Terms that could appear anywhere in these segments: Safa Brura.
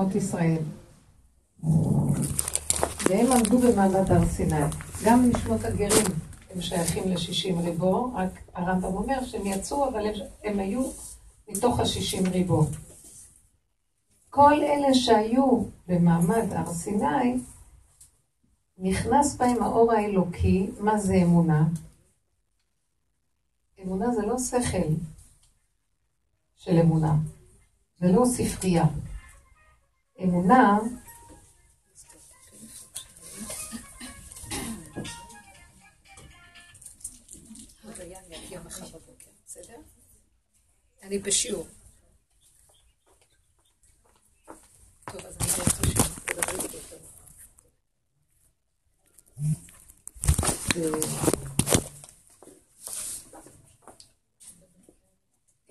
שמות ישראל. והם עמדו במעמד הר סיני. גם משמות הגרים הם שייכים ל-60 ריבו, רק הרמב"ם אומר שהם יצאו, אבל הם היו מתוך ה-60 ריבו. כל אלה שהיו במעמד הר סיני, נכנס בהם האור האלוקי. מה זה אמונה? אמונה זה לא שכל של אמונה, זה לא ספרייה. אמונה אני בשיעור. טוב, אז אני רוצה שתדברי את זה.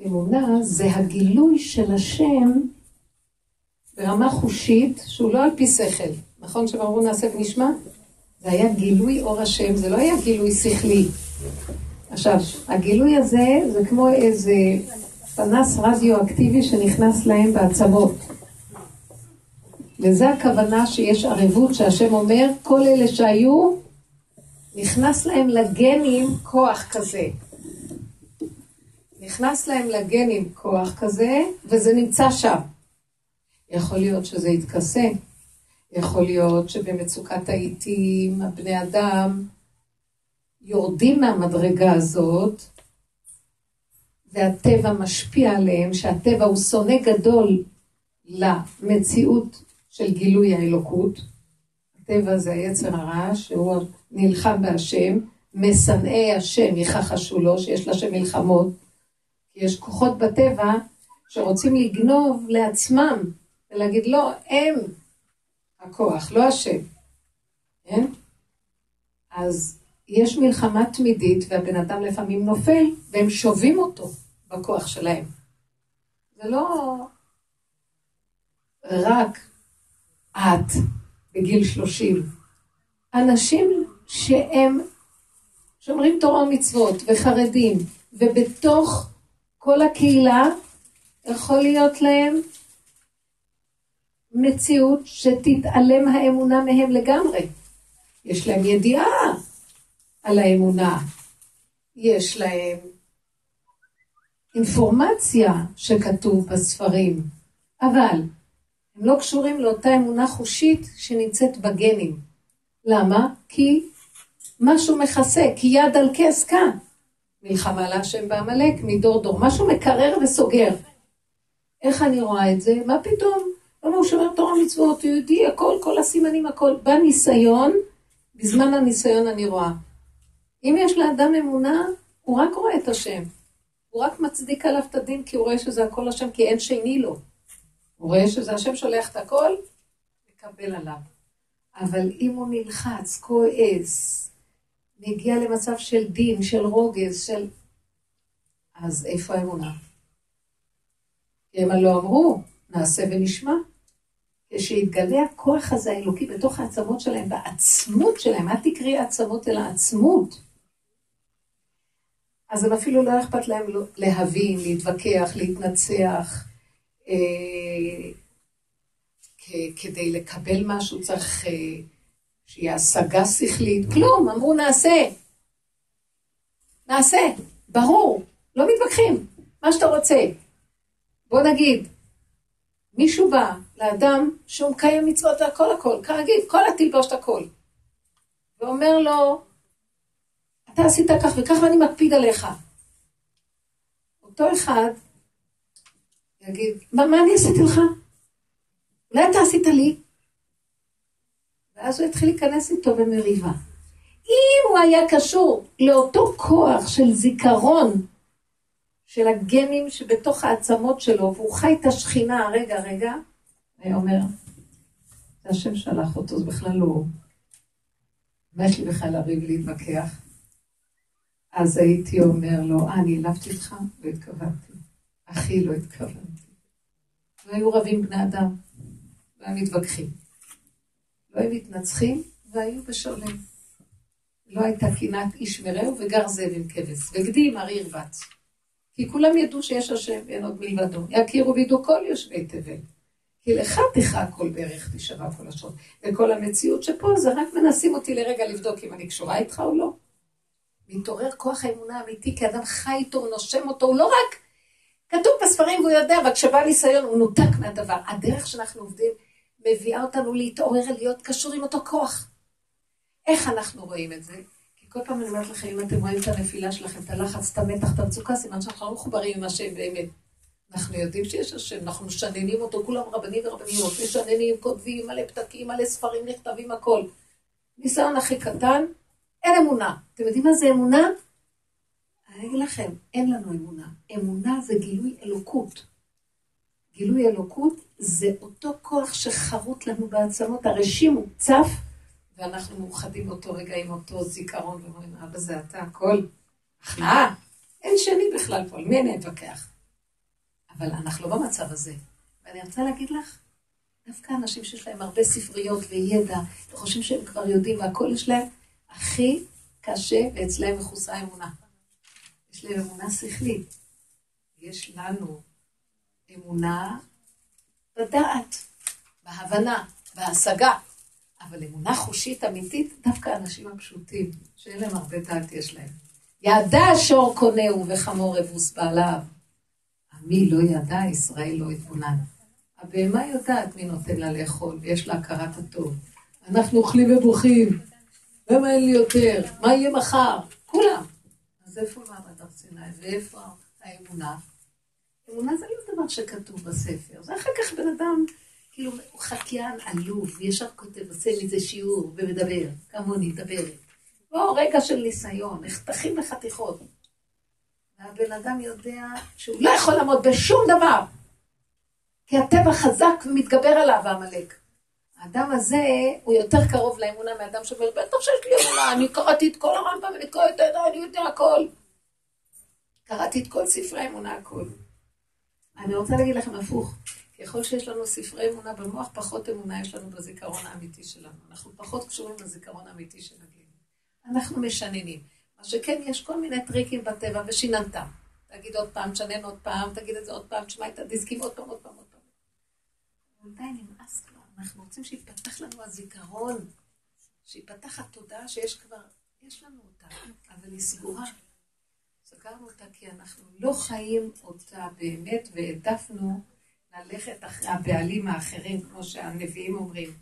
אמונה זה הגילוי של השם ברמה חושית, שהוא לא על פי שכל. נכון שאמרו נעשה ונשמע? זה היה גילוי אור השם, זה לא היה גילוי שכלי. עכשיו, הגילוי הזה זה כמו איזה פנס רדיו-אקטיבי שנכנס להם בעצמות. וזה הכוונה שיש ערבות שהשם אומר, כל אלה שהיו, נכנס להם לגנים כוח כזה. נכנס להם לגנים כוח כזה, וזה נמצא שם. יכול להיות שזה יתכסה, יכול להיות שבמצוקת העיתים, הבני אדם, יורדים מהמדרגה הזאת, והטבע משפיע עליהם, שהטבע הוא שונא גדול למציאות של גילוי האלוקות. הטבע זה היצר הרע, שהוא נלחם בהשם, מסנאי השם יחחשו לו, שיש לשם מלחמות. יש כוחות בטבע שרוצים לגנוב לעצמם, ולהגיד לא, הם הכוח, לא השם. כן? אז יש מלחמה תמידית, והבן אדם לפעמים נופל, והם שובים אותו בכוח שלהם. זה לא רק את בגיל 30. אנשים שהם שומרים תורה ומצוות וחרדים, ובתוך כל הקהילה יכול להיות להם מציאות שתתעלם האמונה מהם לגמרי. יש להם ידיעה על האמונה, יש להם אינפורמציה שכתוב בספרים, אבל הם לא קשורים לאותה אמונה חושית שנמצאת בגנים. למה? כי משהו מכסה, כי יד על כסקה, מלחמה להשם בעמלק מדור דור, משהו מקרר וסוגר. איך אני רואה את זה? מה פתאום? למה הוא שומר תורה מצוות, הוא יהודי, הכל, כל הסימנים, הכל. בניסיון, בזמן הניסיון אני רואה. אם יש לאדם אמונה, הוא רק רואה את השם. הוא רק מצדיק עליו את הדין, כי הוא רואה שזה הכל השם, כי אין שני לו. הוא רואה שזה השם שולח את הכל, מקבל עליו. אבל אם הוא נלחץ, כועס, מגיע למצב של דין, של רוגז, של... אז איפה האמונה? הם לא אמרו, נעשה ונשמע. כשהתגלה הכוח הזה האלוקי בתוך העצמות שלהם, בעצמות שלהם, מה תקריא העצמות אלא עצמות? אז הם אפילו לא אכפת להם להבין, להתווכח, להתנצח, כדי לקבל משהו צריך שיהיה השגה שכלית, כלום, אמרו נעשה, נעשה, ברור, לא מתווכחים, מה שאתה רוצה, בוא נגיד, מישהו בא לאדם שהוא מקיים מצוות והכל הכל, כרגיל, כל התלבוש את הכל. ואומר לו, אתה עשית כך וכך ואני מקפיד עליך. אותו אחד יגיד, מה אני עשיתי לך? אולי אתה עשית לי? ואז הוא התחיל להיכנס איתו במריבה. אם הוא היה קשור לאותו כוח של זיכרון, של הגנים שבתוך העצמות שלו, והוא חי את השכינה, רגע, רגע, והיא אומר, זה השם שלח אותו, זה בכלל לא, מה יש לי בכלל לריב להתווכח? אז הייתי אומר לו, אני הילבתי אותך, לא התכוונתי, אחי לא התכוונתי. והיו רבים בני אדם, והם מתווכחים. לא הם מתנצחים, והיו בשולם. לא הייתה קינת איש מרעהו, וגר זאב עם כבש, וגדי עם ארי ירבץ. כי כולם ידעו שיש השם ואין עוד מלבדו. יכירו וידעו כל יושבי תבל. כי לך תחק כל ברך, תשרה כל השעות. וכל המציאות שפה זה רק מנסים אותי לרגע לבדוק אם אני קשורה איתך או לא. מתעורר כוח האמונה האמיתי, כי אדם חי איתו, הוא נושם אותו, הוא לא רק כתוב בספרים והוא יודע, אבל כשבא ניסיון הוא נותק מהדבר. הדרך שאנחנו עובדים מביאה אותנו להתעורר, להיות קשור עם אותו כוח. איך אנחנו רואים את זה? כי כל פעם אני אומרת לכם, אם אתם רואים את הנפילה שלכם, את הלחץ, את המתח, את המצוקה, סימן שאנחנו לא מחוברים עם השם באמת. אנחנו יודעים שיש השם, אנחנו משננים אותו, כולם רבנים ורבניות, משננים, כותבים, מלא פתקים, מלא ספרים, נכתבים, הכל. ניסיון הכי קטן, אין אמונה. אתם יודעים מה זה אמונה? אני אגיד לכם, אין לנו אמונה. אמונה זה גילוי אלוקות. גילוי אלוקות זה אותו כוח שחרוט לנו בעצמות, הרשים הוא צף, ואנחנו מאוחדים באותו רגע עם אותו זיכרון, ואומרים, אבא זה אתה, הכל. אחלה, אין שני בכלל פה, על מי אני אתווכח? אבל אנחנו לא במצב הזה. ואני רוצה להגיד לך, דווקא אנשים שיש להם הרבה ספריות וידע, וחושבים שהם כבר יודעים, והכל יש להם הכי קשה, ואצלהם מחוסה האמונה. יש להם אמונה שכלית. יש לנו אמונה בדעת, בהבנה, בהשגה, אבל אמונה חושית אמיתית, דווקא האנשים הפשוטים, שאין להם הרבה דעת יש להם. ידע שור קונהו וחמור אבוס בעליו. עמי לא ידע, ישראל לא התבונן. הבהמה יודעת מי נותן לה לאכול, ויש לה הכרת הטוב. אנחנו אוכלים ובוכים, ומה אין לי יותר, מה יהיה מחר? כולם. אז איפה מעמד הר סיני, ואיפה האמונה? אמונה זה לא דבר שכתוב בספר, זה אחר כך בן אדם, כאילו הוא חקיין עלוב, ישר כותב, עושה מזה שיעור ומדבר, כמוני, דברת. בואו, רגע של ניסיון, נחתכים לחתיכות. והבן אדם יודע שהוא לא יכול לעמוד בשום דבר, כי הטבע חזק ומתגבר עליו המלאק. האדם הזה הוא יותר קרוב לאמונה מאדם שאומר, בטח שיש לי אמונה, אני קראתי את כל הרמב"ם, אני קראתי את הידע, אני יודע הכל. קראתי את כל ספרי אמונה, הכל. אני רוצה להגיד לכם הפוך, ככל שיש לנו ספרי אמונה במוח, פחות אמונה יש לנו בזיכרון האמיתי שלנו. אנחנו פחות קשורים לזיכרון האמיתי של הגלילים. אנחנו משננים. מה שכן, יש כל מיני טריקים בטבע ושיננתם. תגיד עוד פעם, שנן עוד פעם, תגיד את זה עוד פעם, תשמע את הדיסקים עוד פעם, עוד פעם, עוד פעם. עדיין נמאס כבר, אנחנו רוצים שיפתח לנו הזיכרון, שיפתח התודעה שיש כבר, יש לנו אותה, אבל היא סגורה. סגרנו אותה כי אנחנו לא חיים אותה באמת, והעדפנו ללכת אחרי הבעלים האחרים, כמו שהנביאים אומרים,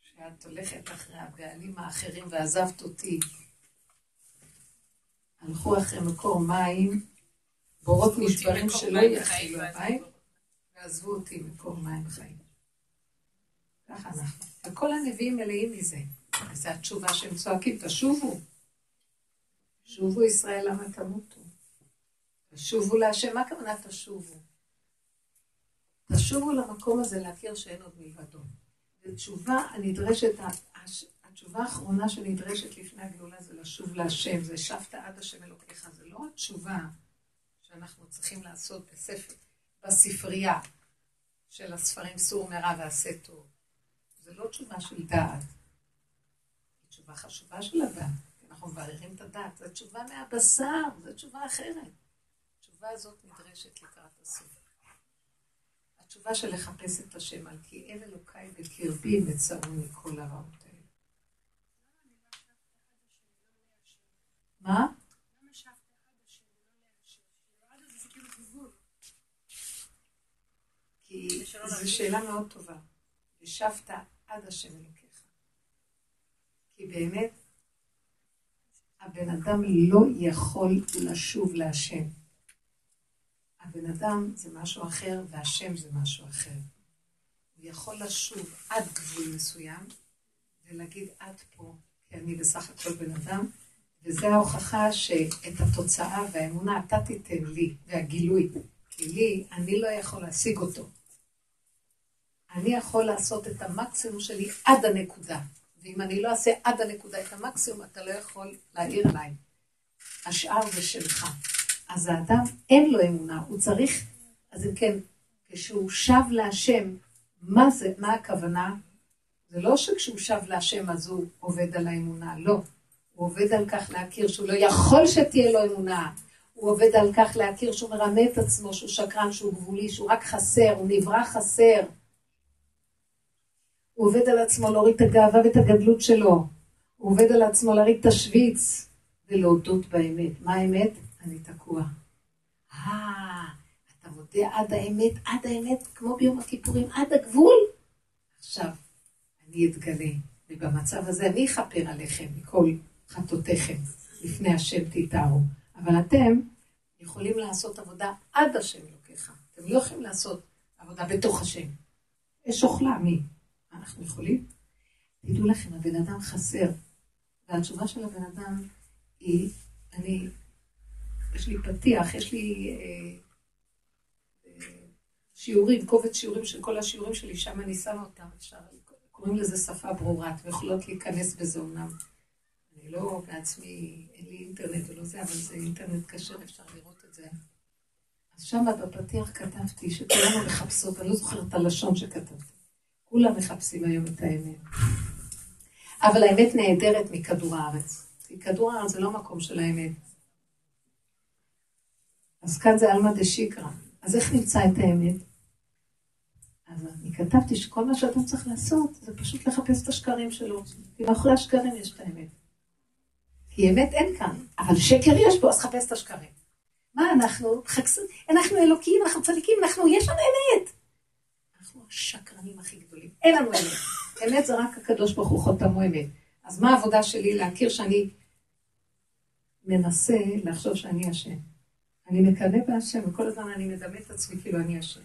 שאת הולכת אחרי הבעלים האחרים ועזבת אותי. הלכו אחרי מקור מים, בורות נשברים שלא יחילו בית, ועזבו אותי מקור מים חיים. ככה אנחנו. וכל הנביאים מלאים מזה. זו התשובה שהם צועקים, תשובו. שובו ישראל, למה תמותו? תשובו להשם, מה כמונה תשובו? תשובו למקום הזה להכיר שאין עוד מלבדו. ותשובה הנדרשת, התשובה האחרונה שנדרשת לפני הגלולה זה לשוב להשם, זה שבת עד השם אלוקיך, זה לא התשובה שאנחנו צריכים לעשות בספר, בספרייה של הספרים סור מרע ועשה טוב. זה לא תשובה של דעת, היא תשובה חשובה של הדעת. אנחנו מבררים את הדעת, זו תשובה מהבשר, זו תשובה אחרת. התשובה הזאת נדרשת לקראת הסוף. התשובה של לחפש את השם על כי אין אלוקיי בקרבי מצאו מכל הרעות האלה. מה? למה שאף אחד השם לא להשם? עד הזה זה כאילו גבול. כי זו שאלה מאוד טובה. ישבת עד השם אלוקיך. כי באמת, הבן אדם לא יכול לשוב להשם. הבן אדם זה משהו אחר, והשם זה משהו אחר. הוא יכול לשוב עד גבול מסוים, ולהגיד עד פה, כי אני בסך הכל בן אדם, וזו ההוכחה שאת התוצאה והאמונה אתה תיתן לי, והגילוי, כי לי אני לא יכול להשיג אותו. אני יכול לעשות את המקסימום שלי עד הנקודה. ואם אני לא אעשה עד הנקודה את המקסימום, אתה לא יכול להעיר עליי. השאר זה שלך. אז האדם אין לו אמונה, הוא צריך, אז אם כן, כשהוא שב להשם, מה זה, מה הכוונה? זה לא שכשהוא שב להשם אז הוא עובד על האמונה, לא. הוא עובד על כך להכיר שהוא לא יכול שתהיה לו אמונה. הוא עובד על כך להכיר שהוא מרמה את עצמו, שהוא שקרן, שהוא גבולי, שהוא רק חסר, הוא נברא חסר. הוא עובד על עצמו להוריד את הגאווה ואת הגדלות שלו. הוא עובד על עצמו להוריד את השוויץ ולהודות באמת. מה האמת? אני תקוע. אתה מודה עד האמת, עד האמת, כמו ביום הכיפורים, עד הגבול. עכשיו, אני אתגלה, ובמצב הזה אני אחפר עליכם מכל חטאותיכם, לפני השם תתארו. אבל אתם יכולים לעשות עבודה עד השם לוקחה. אתם לא יכולים לעשות עבודה בתוך השם. יש אוכלה, מי? אנחנו יכולים? תדעו לכם, הבן אדם חסר. והתשובה של הבן אדם היא, יש לי פתיח, יש לי שיעורים, קובץ שיעורים של כל השיעורים שלי, שם אני שמה אותם, קוראים לזה שפה ברורה, אתם יכולות להיכנס בזה אומנם. אני לא בעצמי, אין לי אינטרנט ולא זה, אבל זה אינטרנט קשר, אפשר לראות את זה. אז שם בפתיח כתבתי שכולנו מחפשות, אני לא זוכרת את הלשון שכתבתי. כולם מחפשים היום את האמת. אבל האמת נהדרת מכדור הארץ. כי כדור הארץ זה לא מקום של האמת. אז כאן זה אלמא דשיקרא. אז איך נמצא את האמת? אז אני כתבתי שכל מה שאתה צריך לעשות, זה פשוט לחפש את השקרים שלו. כי מאחורי השקרים יש את האמת. כי אמת אין כאן, אבל שקר יש בו, אז חפש את השקרים. מה אנחנו? אנחנו אלוקים, אנחנו צדיקים, יש לנו אמת. אנחנו השקרנים הכי גדולים. אין לנו אמת. אמת זה רק הקדוש ברוך הוא חותמו אמת. אז מה העבודה שלי? להכיר שאני מנסה לחשוב שאני השם. אני מקנא בהשם, וכל הזמן אני מדמה את עצמי כאילו אני השם.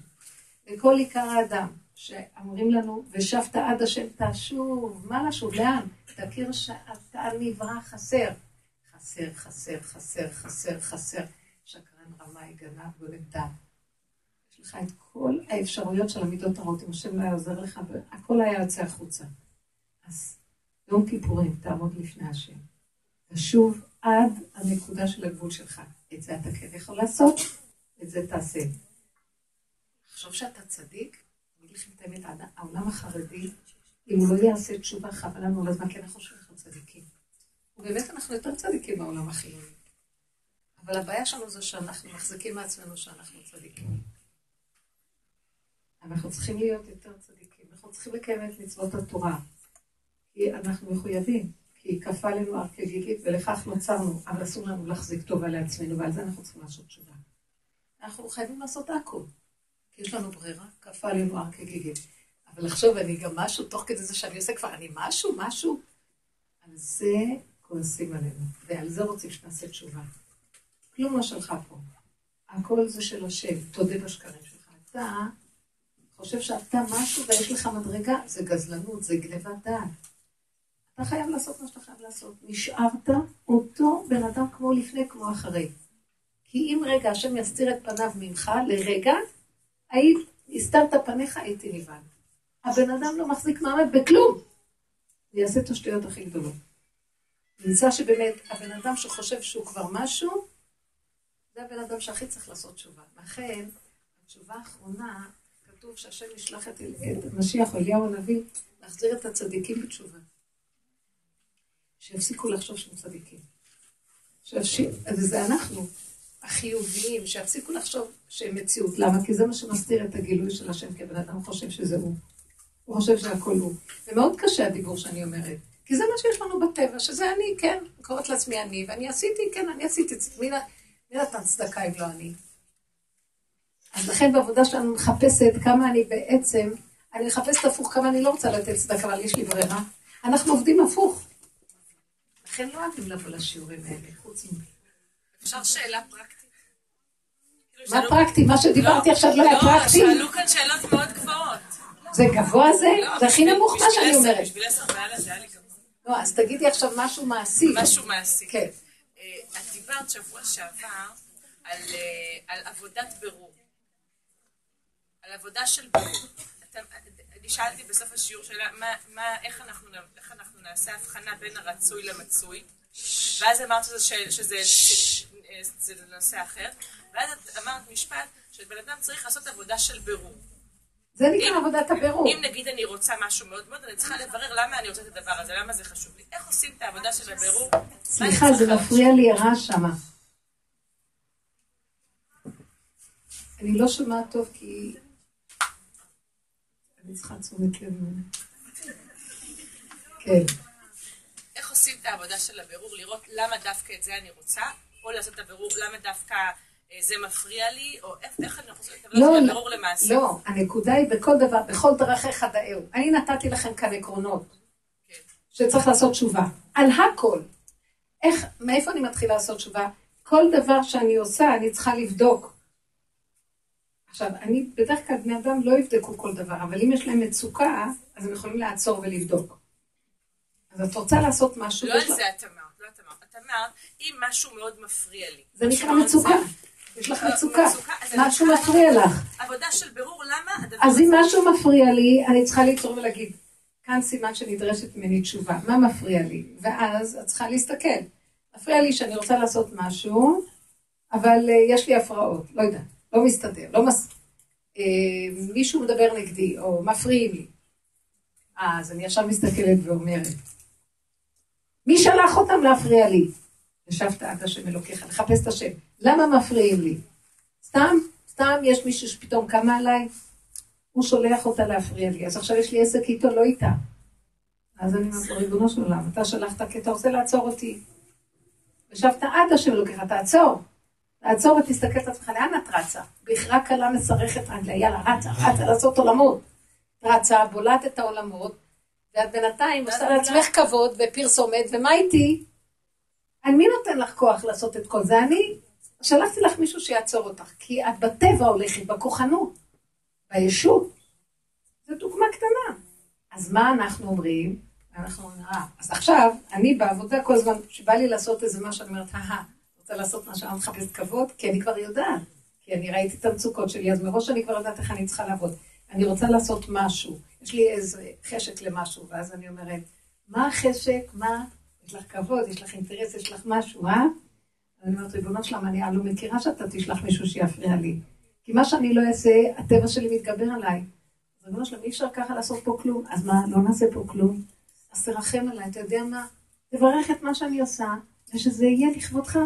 וכל עיקר האדם שאמרים לנו, ושבת עד השם תשוב, מה לשוב? לאן? תכיר שאתה נברא חסר. חסר, חסר, חסר, חסר, חסר. שקרן רמאי, גנב, גונב דעת. יש לך את כל האפשרויות של המידות הרעות, אם השם לא היה עוזר לך, הכל היה יוצא החוצה. אז יום כיפורים, תעמוד לפני השם. תשוב עד הנקודה של הגבול שלך. את זה אתה כן יכול לעשות, את זה תעשה. חשוב שאתה צדיק, אני אגיד לכם את האמת, העולם החרדי, אם הוא לא יעשה תשובה חבלה מאוד, אז מה כן חושב לך צדיקים? ובאמת אנחנו יותר צדיקים בעולם החילוני. אבל הבעיה שלנו זה שאנחנו מחזיקים מעצמנו שאנחנו צדיקים. אנחנו צריכים להיות יותר צדיקים, אנחנו צריכים לקיים את מצוות התורה, כי אנחנו מחויבים, כי כפה לנו ארכגילית ולכך נוצרנו, אבל אסור לנו להחזיק טובה לעצמנו, ועל זה אנחנו צריכים לעשות תשובה. אנחנו חייבים לעשות הכל. יש לנו ברירה, כפה לנו ארכגילית. אבל לחשוב, אני גם משהו, תוך כדי זה שאני עושה כבר, אני משהו, משהו. על זה כועסים עלינו, ועל זה רוצים שנעשה תשובה. כלום לא שלך פה. הכל זה של השם, תודה בשקרים שלך. אתה חושב שאתה משהו ויש לך מדרגה, זה גזלנות, זה גנבת דעת. אתה חייב לעשות מה שאתה חייב לעשות. נשארת אותו בן אדם כמו לפני, כמו אחרי. כי אם רגע השם יסתיר את פניו ממך, לרגע, הסתרת פניך, הייתי לבד. הבן אדם לא מחזיק מעמד בכלום. הוא יעשה את השטויות הכי גדולות. נמצא שבאמת הבן אדם שחושב שהוא כבר משהו, זה הבן אדם שהכי צריך לעשות תשובה. לכן, התשובה האחרונה, כתוב שהשם ישלח את המשיח או אליהו הנביא, להחזיר את הצדיקים בתשובה. שיפסיקו לחשוב שהם צדיקים. וזה אנחנו, החיוביים, שיפסיקו לחשוב שהם מציאות. למה? כי זה מה שמסתיר את הגילוי של השם, כי הבן אדם חושב שזה הוא. הוא חושב שהכל הוא. זה מאוד קשה הדיבור שאני אומרת. כי זה מה שיש לנו בטבע, שזה אני, כן, קוראת לעצמי אני, ואני עשיתי, כן, אני עשיתי. מי נתן צדקה אם לא אני? אז לכן בעבודה שלנו מחפשת כמה אני בעצם, אני מחפשת הפוך כמה אני לא רוצה לתת צדקה, אבל יש לי ברירה. אנחנו עובדים הפוך. לכן לא אוהבים לבוא לשיעורים האלה, חוץ מי. אפשר שאלה פרקטית? מה פרקטי? מה שדיברתי עכשיו לא היה פרקטי? לא, שאלו כאן שאלות מאוד גבוהות. זה גבוה זה? זה הכי נמוך מה שאני אומרת. בשביל 10 בעלה זה היה לי גבוה. לא, אז תגידי עכשיו משהו מעשי. משהו מעשי. כן. את דיברת שבוע שעבר על עבודת ברור. על עבודה של ברור. אני שאלתי בסוף השיעור שלה, איך אנחנו נעשה הבחנה בין הרצוי למצוי, ואז אמרת שזה נושא אחר, ואז אמרת משפט שבן אדם צריך לעשות עבודה של ברור. זה נקרא עבודת הברור. אם נגיד אני רוצה משהו מאוד מאוד, אני צריכה לברר למה אני רוצה את הדבר הזה, למה זה חשוב לי. איך עושים את העבודה של הברור? סליחה, זה מפריע לי הרע שמה. אני לא שומעת טוב כי אני צריכה תשומת לב. כן. איך עושים את העבודה של הבירור, לראות למה דווקא את זה אני רוצה, או לעשות את הבירור, למה דווקא זה מפריע לי, או איך אני חושבת את הבירור למעשה? לא, הנקודה היא בכל דבר, בכל דרכך הדאהו. אני נתתי לכם כאן עקרונות, שצריך לעשות תשובה. על הכל. איך, מאיפה אני מתחילה לעשות תשובה? כל דבר שאני עושה, אני צריכה לבדוק. עכשיו, אני בדרך כלל בני אדם לא יבדקו כל דבר, אבל אם יש להם מצוקה, אז הם יכולים לעצור ולבדוק. אז את רוצה לעשות משהו... לא זה את אמרת, לא את אמרת. את אמרת, אם משהו מאוד מפריע לי. זה נקרא מצוקה. יש לך מצוקה. משהו מפריע לך. עבודה של ברור, למה? אז אם משהו מפריע לי, אני צריכה ליצור ולהגיד, כאן סימן שנדרשת ממני תשובה. מה מפריע לי? ואז את צריכה להסתכל. מפריע לי שאני רוצה לעשות משהו, אבל יש לי הפרעות. לא יודע. לא מסתדר, לא מישהו מדבר נגדי, או מפריעים לי. אז אני עכשיו מסתכלת ואומרת, מי שלח אותם להפריע לי? ישבת עד השם אלוקיך, לחפש את השם. למה מפריעים לי? סתם יש מישהו שפתאום קמה עליי, הוא שולח אותה להפריע לי. אז עכשיו יש לי עסק איתו, לא איתה. אז אני אומר, ריבונו של עולם, אתה שלחת כי אתה רוצה לעצור אותי. ישבת עד השם אלוקיך, תעצור. לעצור ותסתכל את עצמך, לאן את רצה? בהכרעה קלה מסרכת רגליה, יאללה, רצה לעשות עולמות. רצה, בולעת את העולמות, ואת בינתיים עושה לעצמך כבוד ופרסומת, ומה איתי? מי נותן לך כוח לעשות את כל זה? אני שלחתי לך מישהו שיעצור אותך, כי את בטבע הולכת, בכוחנות, בישות. זו דוגמה קטנה. אז מה אנחנו אומרים? אנחנו נראה. אז עכשיו, אני בעבודה כל הזמן, שבא לי לעשות איזה מה שאני אומרת, רוצה לעשות מה שאני מחפשת כבוד, כי אני כבר יודעת, כי אני ראיתי את המצוקות שלי, אז מראש אני כבר יודעת איך אני צריכה לעבוד. אני רוצה לעשות משהו, יש לי איזה חשק למשהו, ואז אני אומרת, מה החשק, מה? יש לך כבוד, יש לך אינטרס, יש לך משהו, אה? אני אומרת, ריבונו שלמה, אני לא מכירה שאתה תשלח מישהו שיפריע לי, כי מה שאני לא אעשה, הטבע שלי מתגבר עליי. ריבונו שלמה, אי אפשר ככה לעשות פה כלום, אז מה, לא נעשה פה כלום? אז תרחם עליי, אתה יודע מה? תברך את מה שאני עושה, ושזה יהיה לכבודך.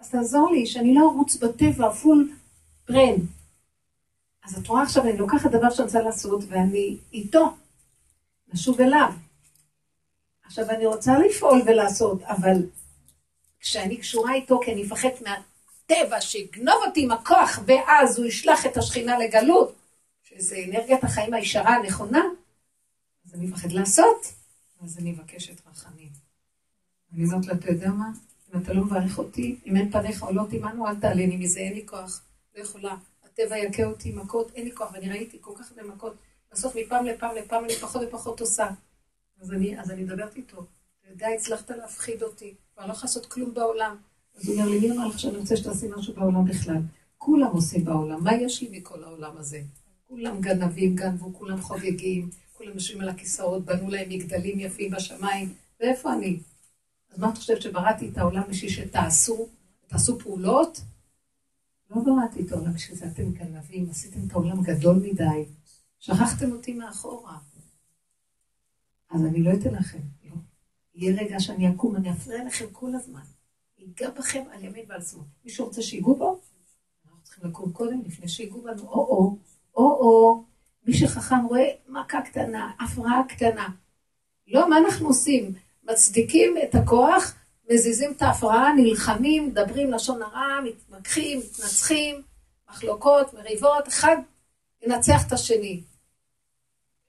אז תעזור לי, שאני לא ערוץ בטבע, פול ברן. אז את רואה עכשיו, אני לוקחת דבר שאני רוצה לעשות, ואני איתו, נשוב אליו. עכשיו, אני רוצה לפעול ולעשות, אבל כשאני קשורה איתו, כי אני מפחד מהטבע, שיגנוב אותי עם הכוח, ואז הוא ישלח את השכינה לגלות, שזה אנרגיית החיים הישרה הנכונה, אז אני מפחד לעשות, אז אני מבקשת רחמים. אני אומרת לה, אתה יודע מה? אם אתה לא מברך אותי, אם אין פניך או לא תימנו, אל תעלני מזה, אין לי כוח, לא יכולה. הטבע יקה אותי, מכות, אין לי כוח, ואני ראיתי כל כך הרבה מכות. בסוף מפעם לפעם, אני פחות ופחות עושה. אז אני דברת איתו. ודאי, הצלחת להפחיד אותי, ואני לא יכולה לעשות כלום בעולם. אז הוא אומר לי, מי אמר לך שאני רוצה שתעשי משהו בעולם בכלל? כולם עושים בעולם, מה יש לי מכל העולם הזה? כולם גנבים, גנבו, כולם חוגגים, כולם יושבים על הכיסאות, בנו להם מגדלים יפים בשמיים. ואיפה אני? אז מה את חושבת שבראתי את העולם בשביל שתעשו פעולות? לא בראתי את העולם בשביל זה, אתם גנבים, עשיתם את העולם גדול מדי, שכחתם אותי מאחורה. אז אני לא אתן לכם, לא. יהיה רגע שאני אקום, אני אפריע לכם כל הזמן. ייגע בכם על ימין ועל שמאל. מישהו רוצה שיגעו בו? אנחנו צריכים לקום קודם, לפני שיגעו בנו, או-או, או-או. מי שחכם רואה מכה קטנה, הפרעה קטנה. לא, מה אנחנו עושים? מצדיקים את הכוח, מזיזים את ההפרעה, נלחמים, מדברים לשון הרע, מתמקחים, מתנצחים, מחלוקות, מריבות, אחד ינצח את השני.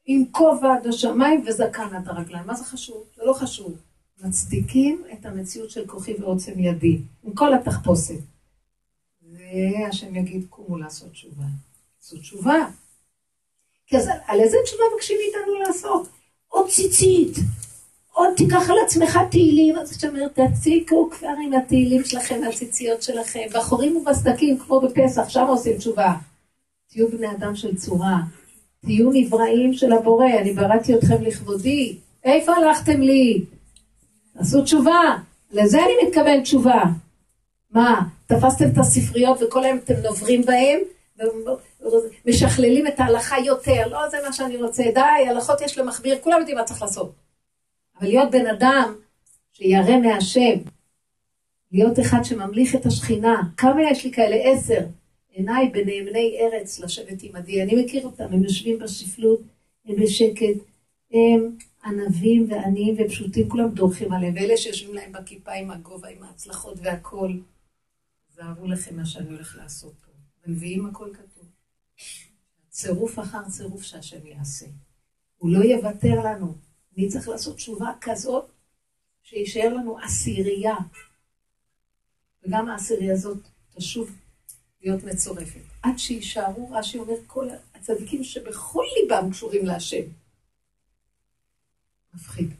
עם כובע עד השמיים וזקן עד הרגליים. מה זה חשוב? זה לא חשוב. מצדיקים את המציאות של כוחי ועוצם ידי, עם כל התחפושת. והשם יגיד, קומו לעשות תשובה. לעשות תשובה. כי אז על איזה תשובה מבקשים איתנו לעשות? עוד ציצית. עוד תיקח על עצמך תהילים, אז זאת אומרת, תציקו כבר עם התהילים שלכם, הציציות שלכם, בחורים ובסדקים, כמו בפסח, שם עושים תשובה. תהיו בני אדם של צורה, תהיו נבראים של הבורא, אני בראתי אתכם לכבודי, איפה הלכתם לי? עשו תשובה, לזה אני מתכוון תשובה. מה, תפסתם את הספריות וכל היום אתם נוברים בהם, ומשכללים את ההלכה יותר, לא זה מה שאני רוצה, די, הלכות יש למחביר, כולם יודעים מה צריך לעשות. אבל להיות בן אדם שירא מהשם, להיות אחד שממליך את השכינה, כמה יש לי כאלה 10, עיניי בנאמני ארץ לשבת עמדי, אני מכיר אותם, הם יושבים בשפלות, הם בשקט, הם ענבים ועניים ופשוטים, כולם דורכים עליהם, ואלה שיושבים להם בכיפה עם הגובה, עם ההצלחות והכל, זהרו לכם מה שאני הולך לעשות פה. בנביאים הכל כתוב. צירוף אחר צירוף שהשם יעשה. הוא לא יוותר לנו. אני צריך לעשות תשובה כזאת, שישאר לנו עשירייה. וגם העשירייה הזאת תשוב להיות מצורפת. עד שישארו, רש"י אומר, כל הצדיקים שבכל ליבם קשורים להשם. מפחיד.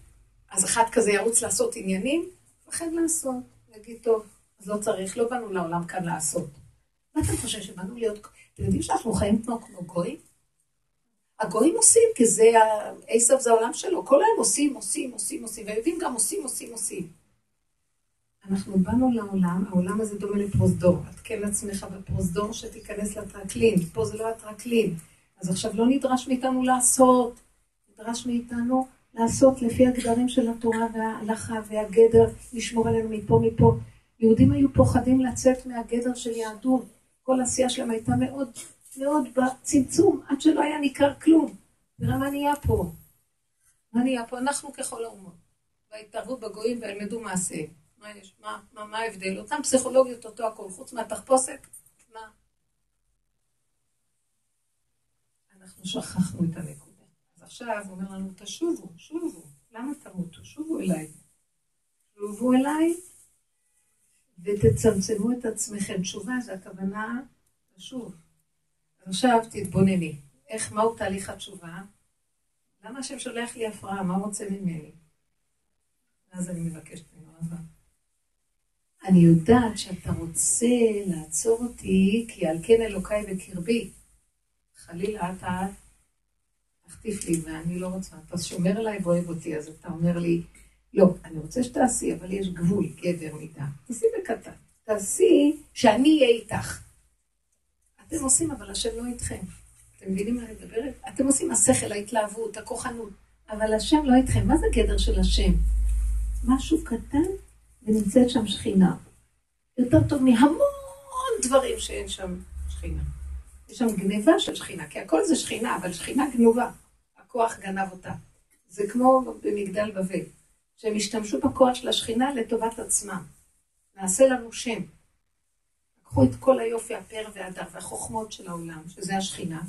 אז אחד כזה ירוץ לעשות עניינים, מפחד לעשות, להגיד טוב. אז לא צריך, לא באנו לעולם כאן לעשות. מה אתם חושבים שבאנו להיות... אתם יודעים שאנחנו חיים כמו גויים? הגויים עושים, כי זה איסוף, זה העולם שלו. כל היום עושים, עושים, עושים, עושים, והיהודים גם עושים, עושים, עושים. אנחנו באנו לעולם, העולם הזה דומה לפרוזדור. את כן עצמך בפרוזדור שתיכנס לטרקלין, פה זה לא הטרקלין. אז עכשיו לא נדרש מאיתנו לעשות, נדרש מאיתנו לעשות לפי הגדרים של התורה וההלכה והגדר, לשמור עלינו מפה מפה. יהודים היו פוחדים לצאת מהגדר של יהדות. כל עשייה שלהם הייתה מאוד מאוד בצמצום, עד שלא היה ניכר כלום. תראה מה נהיה פה? מה נהיה פה? אנחנו ככל האומות. והתערבו בגויים וילמדו מעשיהם. מה יש? מה ההבדל? אותם פסיכולוגיות אותו הכל, חוץ מהתחפושת? מה? אנחנו שכחנו את הנקודה. אז עכשיו אומר לנו, תשובו, שובו. למה תמותו? שובו אליי. שובו אליי. ותצמצמו את עצמכם. תשובה, זו הכוונה, שוב. עכשיו תתבונני. מהו תהליך התשובה? למה השם שולח לי הפרעה? מה רוצה ממני? אז אני מבקשת ממנו אהבה. אני יודעת שאתה רוצה לעצור אותי, כי על כן אלוקיי בקרבי. חלילה, אתה תחטיף לי, ואני לא רוצה. אתה שומר אליי ואוהב אותי, אז אתה אומר לי, לא, אני רוצה שתעשי, אבל יש גבול, גדר מידה. תעשי בקטן. תעשי שאני אהיה איתך. אתם עושים, אבל השם לא איתכם. אתם מבינים מה אני מדברת? אתם עושים השכל, ההתלהבות, הכוחנות, אבל השם לא איתכם. מה זה גדר של השם? משהו קטן ונמצאת שם שכינה. יותר טוב מהמון דברים שאין שם שכינה. יש שם גניבה של שכינה, כי הכל זה שכינה, אבל שכינה גנובה. הכוח גנב אותה. זה כמו במגדל בבל. שהם השתמשו בכוח של השכינה לטובת עצמם. נעשה לנו שם. לקחו את כל היופי, הפר והדר והחוכמות של העולם, שזה השכינה,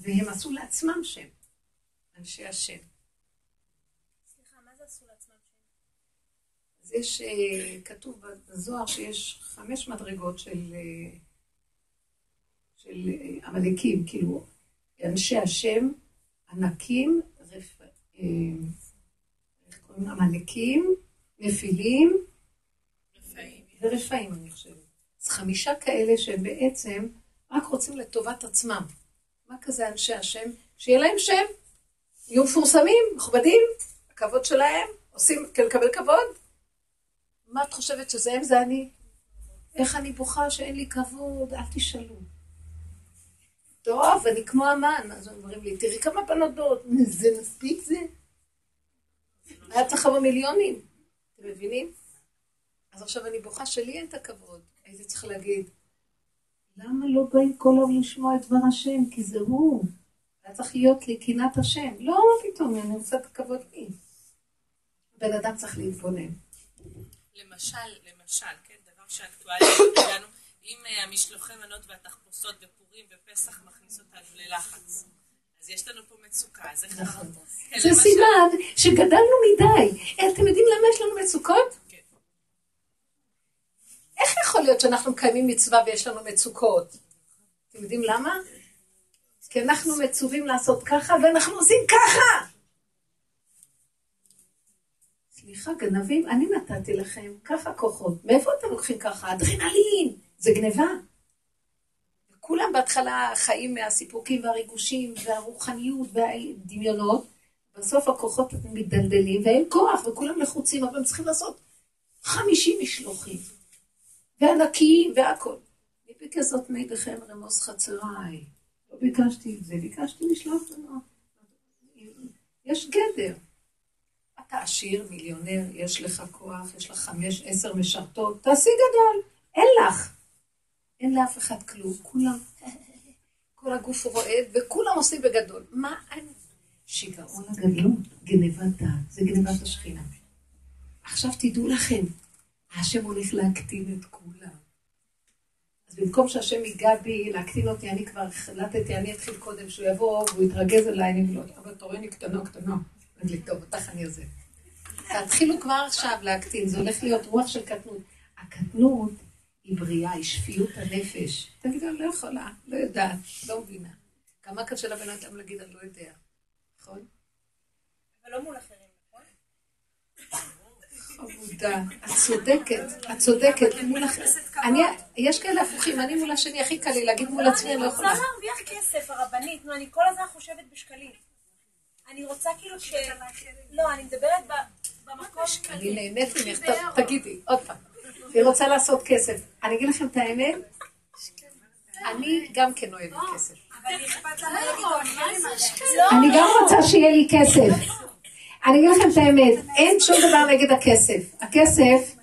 והם עשו לעצמם שם. אנשי השם. סליחה, מה זה עשו לעצמם שם? אז יש, כתוב בזוהר שיש 5 מדרגות של עמלקים, כאילו, אנשי השם, ענקים, עמלקים, נפילים ורפאים, אני חושבת. אז 5 כאלה שהם בעצם רק רוצים לטובת עצמם. מה כזה אנשי השם? שיהיה להם שם, יהיו מפורסמים, מכובדים, הכבוד שלהם, עושים לקבל כבוד. מה את חושבת שזה הם? זה אני? איך אני בוכה שאין לי כבוד? אל תשאלו. טוב, אני כמו אמן, אז אומרים לי, תראי כמה בנודות, זה מספיק זה? היה צריך כמה מיליונים, אתם מבינים? אז עכשיו אני בוכה שלי אין את הכבוד, הייתי צריך להגיד, למה לא באים כל היום לשמוע את דבר השם? כי זה הוא, היה צריך להיות לי קינת השם, לא פתאום, אני רוצה את הכבוד לי. בן אדם צריך להתבונן. למשל, כן, דבר שהאקטואלי שלנו, אם המשלוחי מנות והתחפושות בפורים בפסח מכניס אותנו ללחץ. אז יש לנו פה מצוקה, זה נכון. זה סימן שגדלנו מדי. אתם יודעים למה יש לנו מצוקות? כן. איך יכול להיות שאנחנו מקיימים מצווה ויש לנו מצוקות? אתם יודעים למה? כי אנחנו מצווים לעשות ככה ואנחנו עושים ככה. סליחה, גנבים, אני נתתי לכם ככה כוחות. מאיפה אתם לוקחים ככה? אדרנלין, זה גניבה. כולם בהתחלה חיים מהסיפוקים והריגושים והרוחניות והדמיונות, בסוף הכוחות מתדלדלים ואין כוח וכולם לחוצים, אבל הם צריכים לעשות 50 משלוחים, וענקיים והכל. אני ביקש זאת מי בכם רמוס חצריי, לא ביקשתי את זה, ביקשתי משלוח לנו. יש גדר. אתה עשיר, מיליונר, יש לך כוח, יש לך 5-10 משרתות, תעשי גדול, אין לך. אין לאף אחד כלום, כולם, כל הגוף רועד, וכולם עושים בגדול. מה, שיגעון הגדלות, גנבת דעת, זה גנבת השכינה. עכשיו תדעו לכם, השם הולך להקטין את כולם. אז במקום שהשם ייגע בי להקטין אותי, אני כבר החלטתי, אני אתחיל קודם שהוא יבוא והוא יתרגז אליי, אני לא יודע, אבל תורני קטנו, אני אגיד, טוב, אותך אני עוזב. תתחילו כבר עכשיו להקטין, זה הולך להיות רוח של קטנות. הקטנות היא בריאה, היא שפיות הנפש. תגידו, לא יכולה, לא יודעת, לא מבינה. כמה קשה לבן אדם להגיד, אני לא יודע. נכון? אבל לא מול אחרים, נכון? עבודה, את צודקת, את צודקת. יש כאלה הפוכים, אני מול השני הכי קל לי, להגיד מול עצמי אני לא יכולה. אני רוצה להרוויח כסף, הרבנית, אני כל הזמן חושבת בשקלים. אני רוצה כאילו ש... לא, אני מדברת במקום... אני נהנית ממך, תגידי, עוד פעם. היא רוצה לעשות כסף. אני אגיד לכם את האמת, אני גם כן אוהבת כסף. אני גם רוצה שיהיה לי כסף. אני אגיד לכם את האמת, אין שום דבר נגד הכסף. הכסף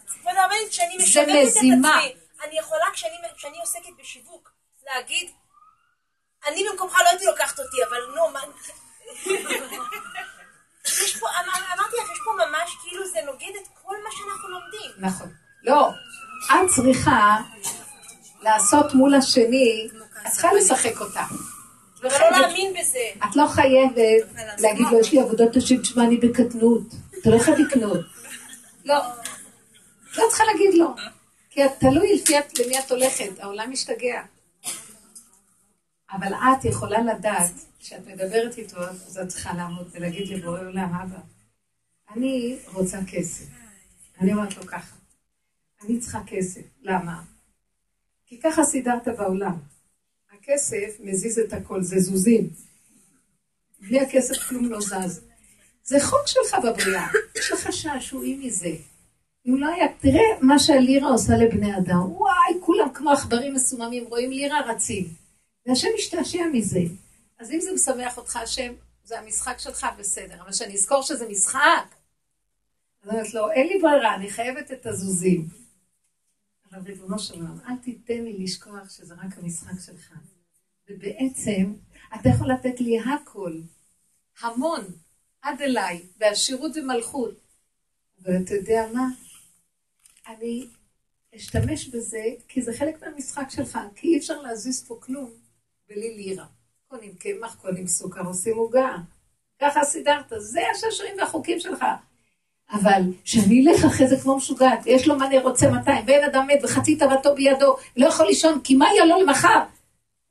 זה מזימה. אני יכולה כשאני עוסקת בשיווק להגיד, אני במקומך לא הייתי לוקחת אותי, אבל נו, מה... אמרתי לך, יש פה ממש כאילו זה נוגד את כל מה שאנחנו לומדים. נכון. לא, את צריכה לעשות מול השני, את צריכה לשחק אותה. ולא להאמין בזה. את לא חייבת להגיד לו, יש לי עבודת השם, תשמע, אני בקטנות. אתה לא יכולה לקנות. לא. לא צריכה להגיד לו. כי את תלוי למי את הולכת, העולם משתגע. אבל את יכולה לדעת, כשאת מדברת איתו, אז את צריכה לעמוד ולהגיד לבורא עולם, אבא, אני רוצה כסף. אני אומרת לו ככה. אני צריכה כסף. למה? כי ככה סידרת בעולם. הכסף מזיז את הכל, זה זוזים. בלי הכסף כלום לא זז. זה חוק שלך בבריאה. יש לך שעשועים מזה. אם לא היה, תראה מה שהלירה עושה לבני אדם. וואי, כולם כמו עכברים מסוממים, רואים לירה רצים. והשם משתעשע מזה. אז אם זה משמח אותך, השם, זה המשחק שלך בסדר. אבל שאני אזכור שזה משחק. אז אני אומרת לו, אין לי ברירה, אני חייבת את הזוזים. אבל ריבונו של עולם, אל תיתן לי לשכוח שזה רק המשחק שלך. ובעצם, אתה יכול לתת לי הכל, המון, עד אליי, בעשירות ומלכות. ואתה יודע מה? אני אשתמש בזה, כי זה חלק מהמשחק שלך, כי אי אפשר להזיז פה כלום בלי לירה. קונים קמח, קונים סוכר, עושים עוגה. ככה סידרת, זה השעשועים והחוקים שלך. אבל שאני אלך אחרי זה כמו משוגעת, יש לו מה אני רוצה 200, ואין אדם מת וחצי תוותו בידו, לא יכול לישון, כי מה יהיה לו למחר?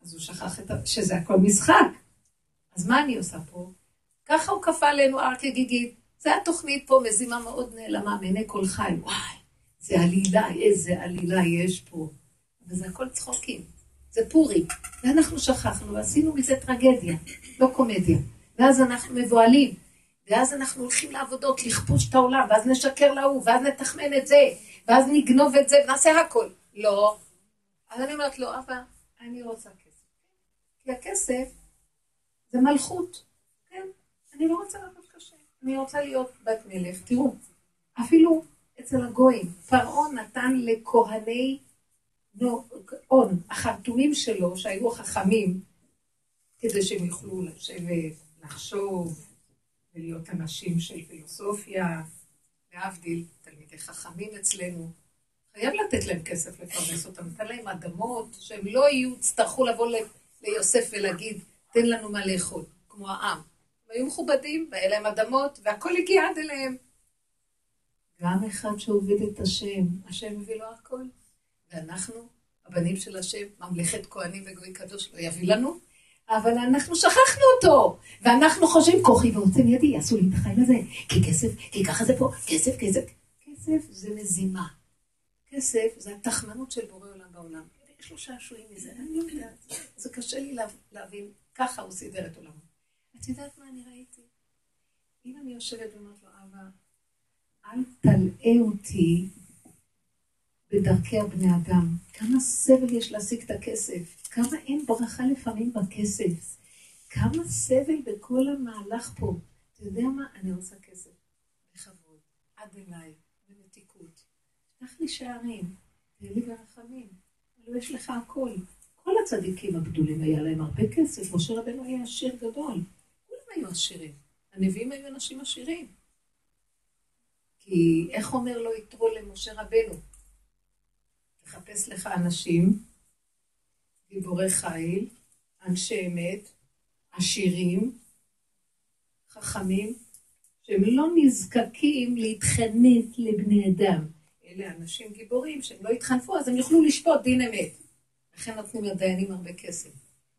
אז הוא שכח שזה הכל משחק. אז מה אני עושה פה? ככה הוא קפה עלינו ארקי גיגית, זה התוכנית פה מזימה מאוד נעלמה, מעיני כל חי, וואי, זה עלילה, איזה עלילה יש פה. וזה הכל צחוקים, זה פורי, ואנחנו שכחנו, עשינו מזה טרגדיה, לא קומדיה, ואז אנחנו מבועלים, ואז אנחנו הולכים לעבודות, לכפוש את העולם, ואז נשקר להוא, ואז נתחמן את זה, ואז נגנוב את זה, ונעשה הכל. לא. אז אני אומרת לו, אבא, אני רוצה כסף. כי הכסף זה מלכות. כן? אני לא רוצה לעבוד קשה. אני רוצה להיות בת מלך. תראו, אפילו אצל הגויים, פרעה נתן לכהני און, החתומים שלו, שהיו חכמים, כדי שהם יוכלו לשבת, לחשוב, ולהיות אנשים של פילוסופיה, להבדיל, תלמידי חכמים אצלנו. חייב לתת להם כסף לפרנס אותם, נתן להם אדמות, שהם לא יהיו, תצטרכו לבוא ליוסף ולהגיד, תן לנו מה לאכול, כמו העם. הם היו מכובדים, והיה להם אדמות, והכל הגיע עד אליהם. גם אחד שעובד את השם, השם מביא לו הכל. ואנחנו, הבנים של השם, ממלכת כהנים וגוי קדוש, לא יביא לנו, אבל אנחנו שכחנו אותו, ואנחנו חושבים, כוחי ועוצם ידי, יעשו לי את החיים הזה, כי כסף, כי ככה זה פה, כסף, כסף. כסף זה מזימה. כסף זה התחמנות של בורא עולם בעולם. יש לו שעשועים מזה, אני לא יודעת. זה קשה לי להבין, ככה הוא סידר את עולמו. את יודעת מה אני ראיתי? אם אני יושבת ואומרת לו, אבא, אל תלאה אותי בדרכי הבני אדם. כמה סבל יש להשיג את הכסף. כמה אין ברכה לפעמים בכסף. כמה סבל בכל המהלך פה. אתה יודע מה? אני עושה כסף. בכבוד, עד אליי, במתיקות. תפתח לי שערים, תהיה לי ברחמים. אבל יש לך הכל. כל הצדיקים הגדולים היה להם הרבה כסף. משה רבנו היה עשיר גדול. כולם היו עשירים. הנביאים היו אנשים עשירים. כי איך אומר לו יתרו למשה רבנו? תחפש לך אנשים, גיבורי חיל, אנשי אמת, עשירים, חכמים, שהם לא נזקקים להתחנף לבני אדם. אלה אנשים גיבורים שהם לא התחנפו, אז הם יוכלו לשפוט דין אמת. לכן נותנים לדיינים הרבה כסף.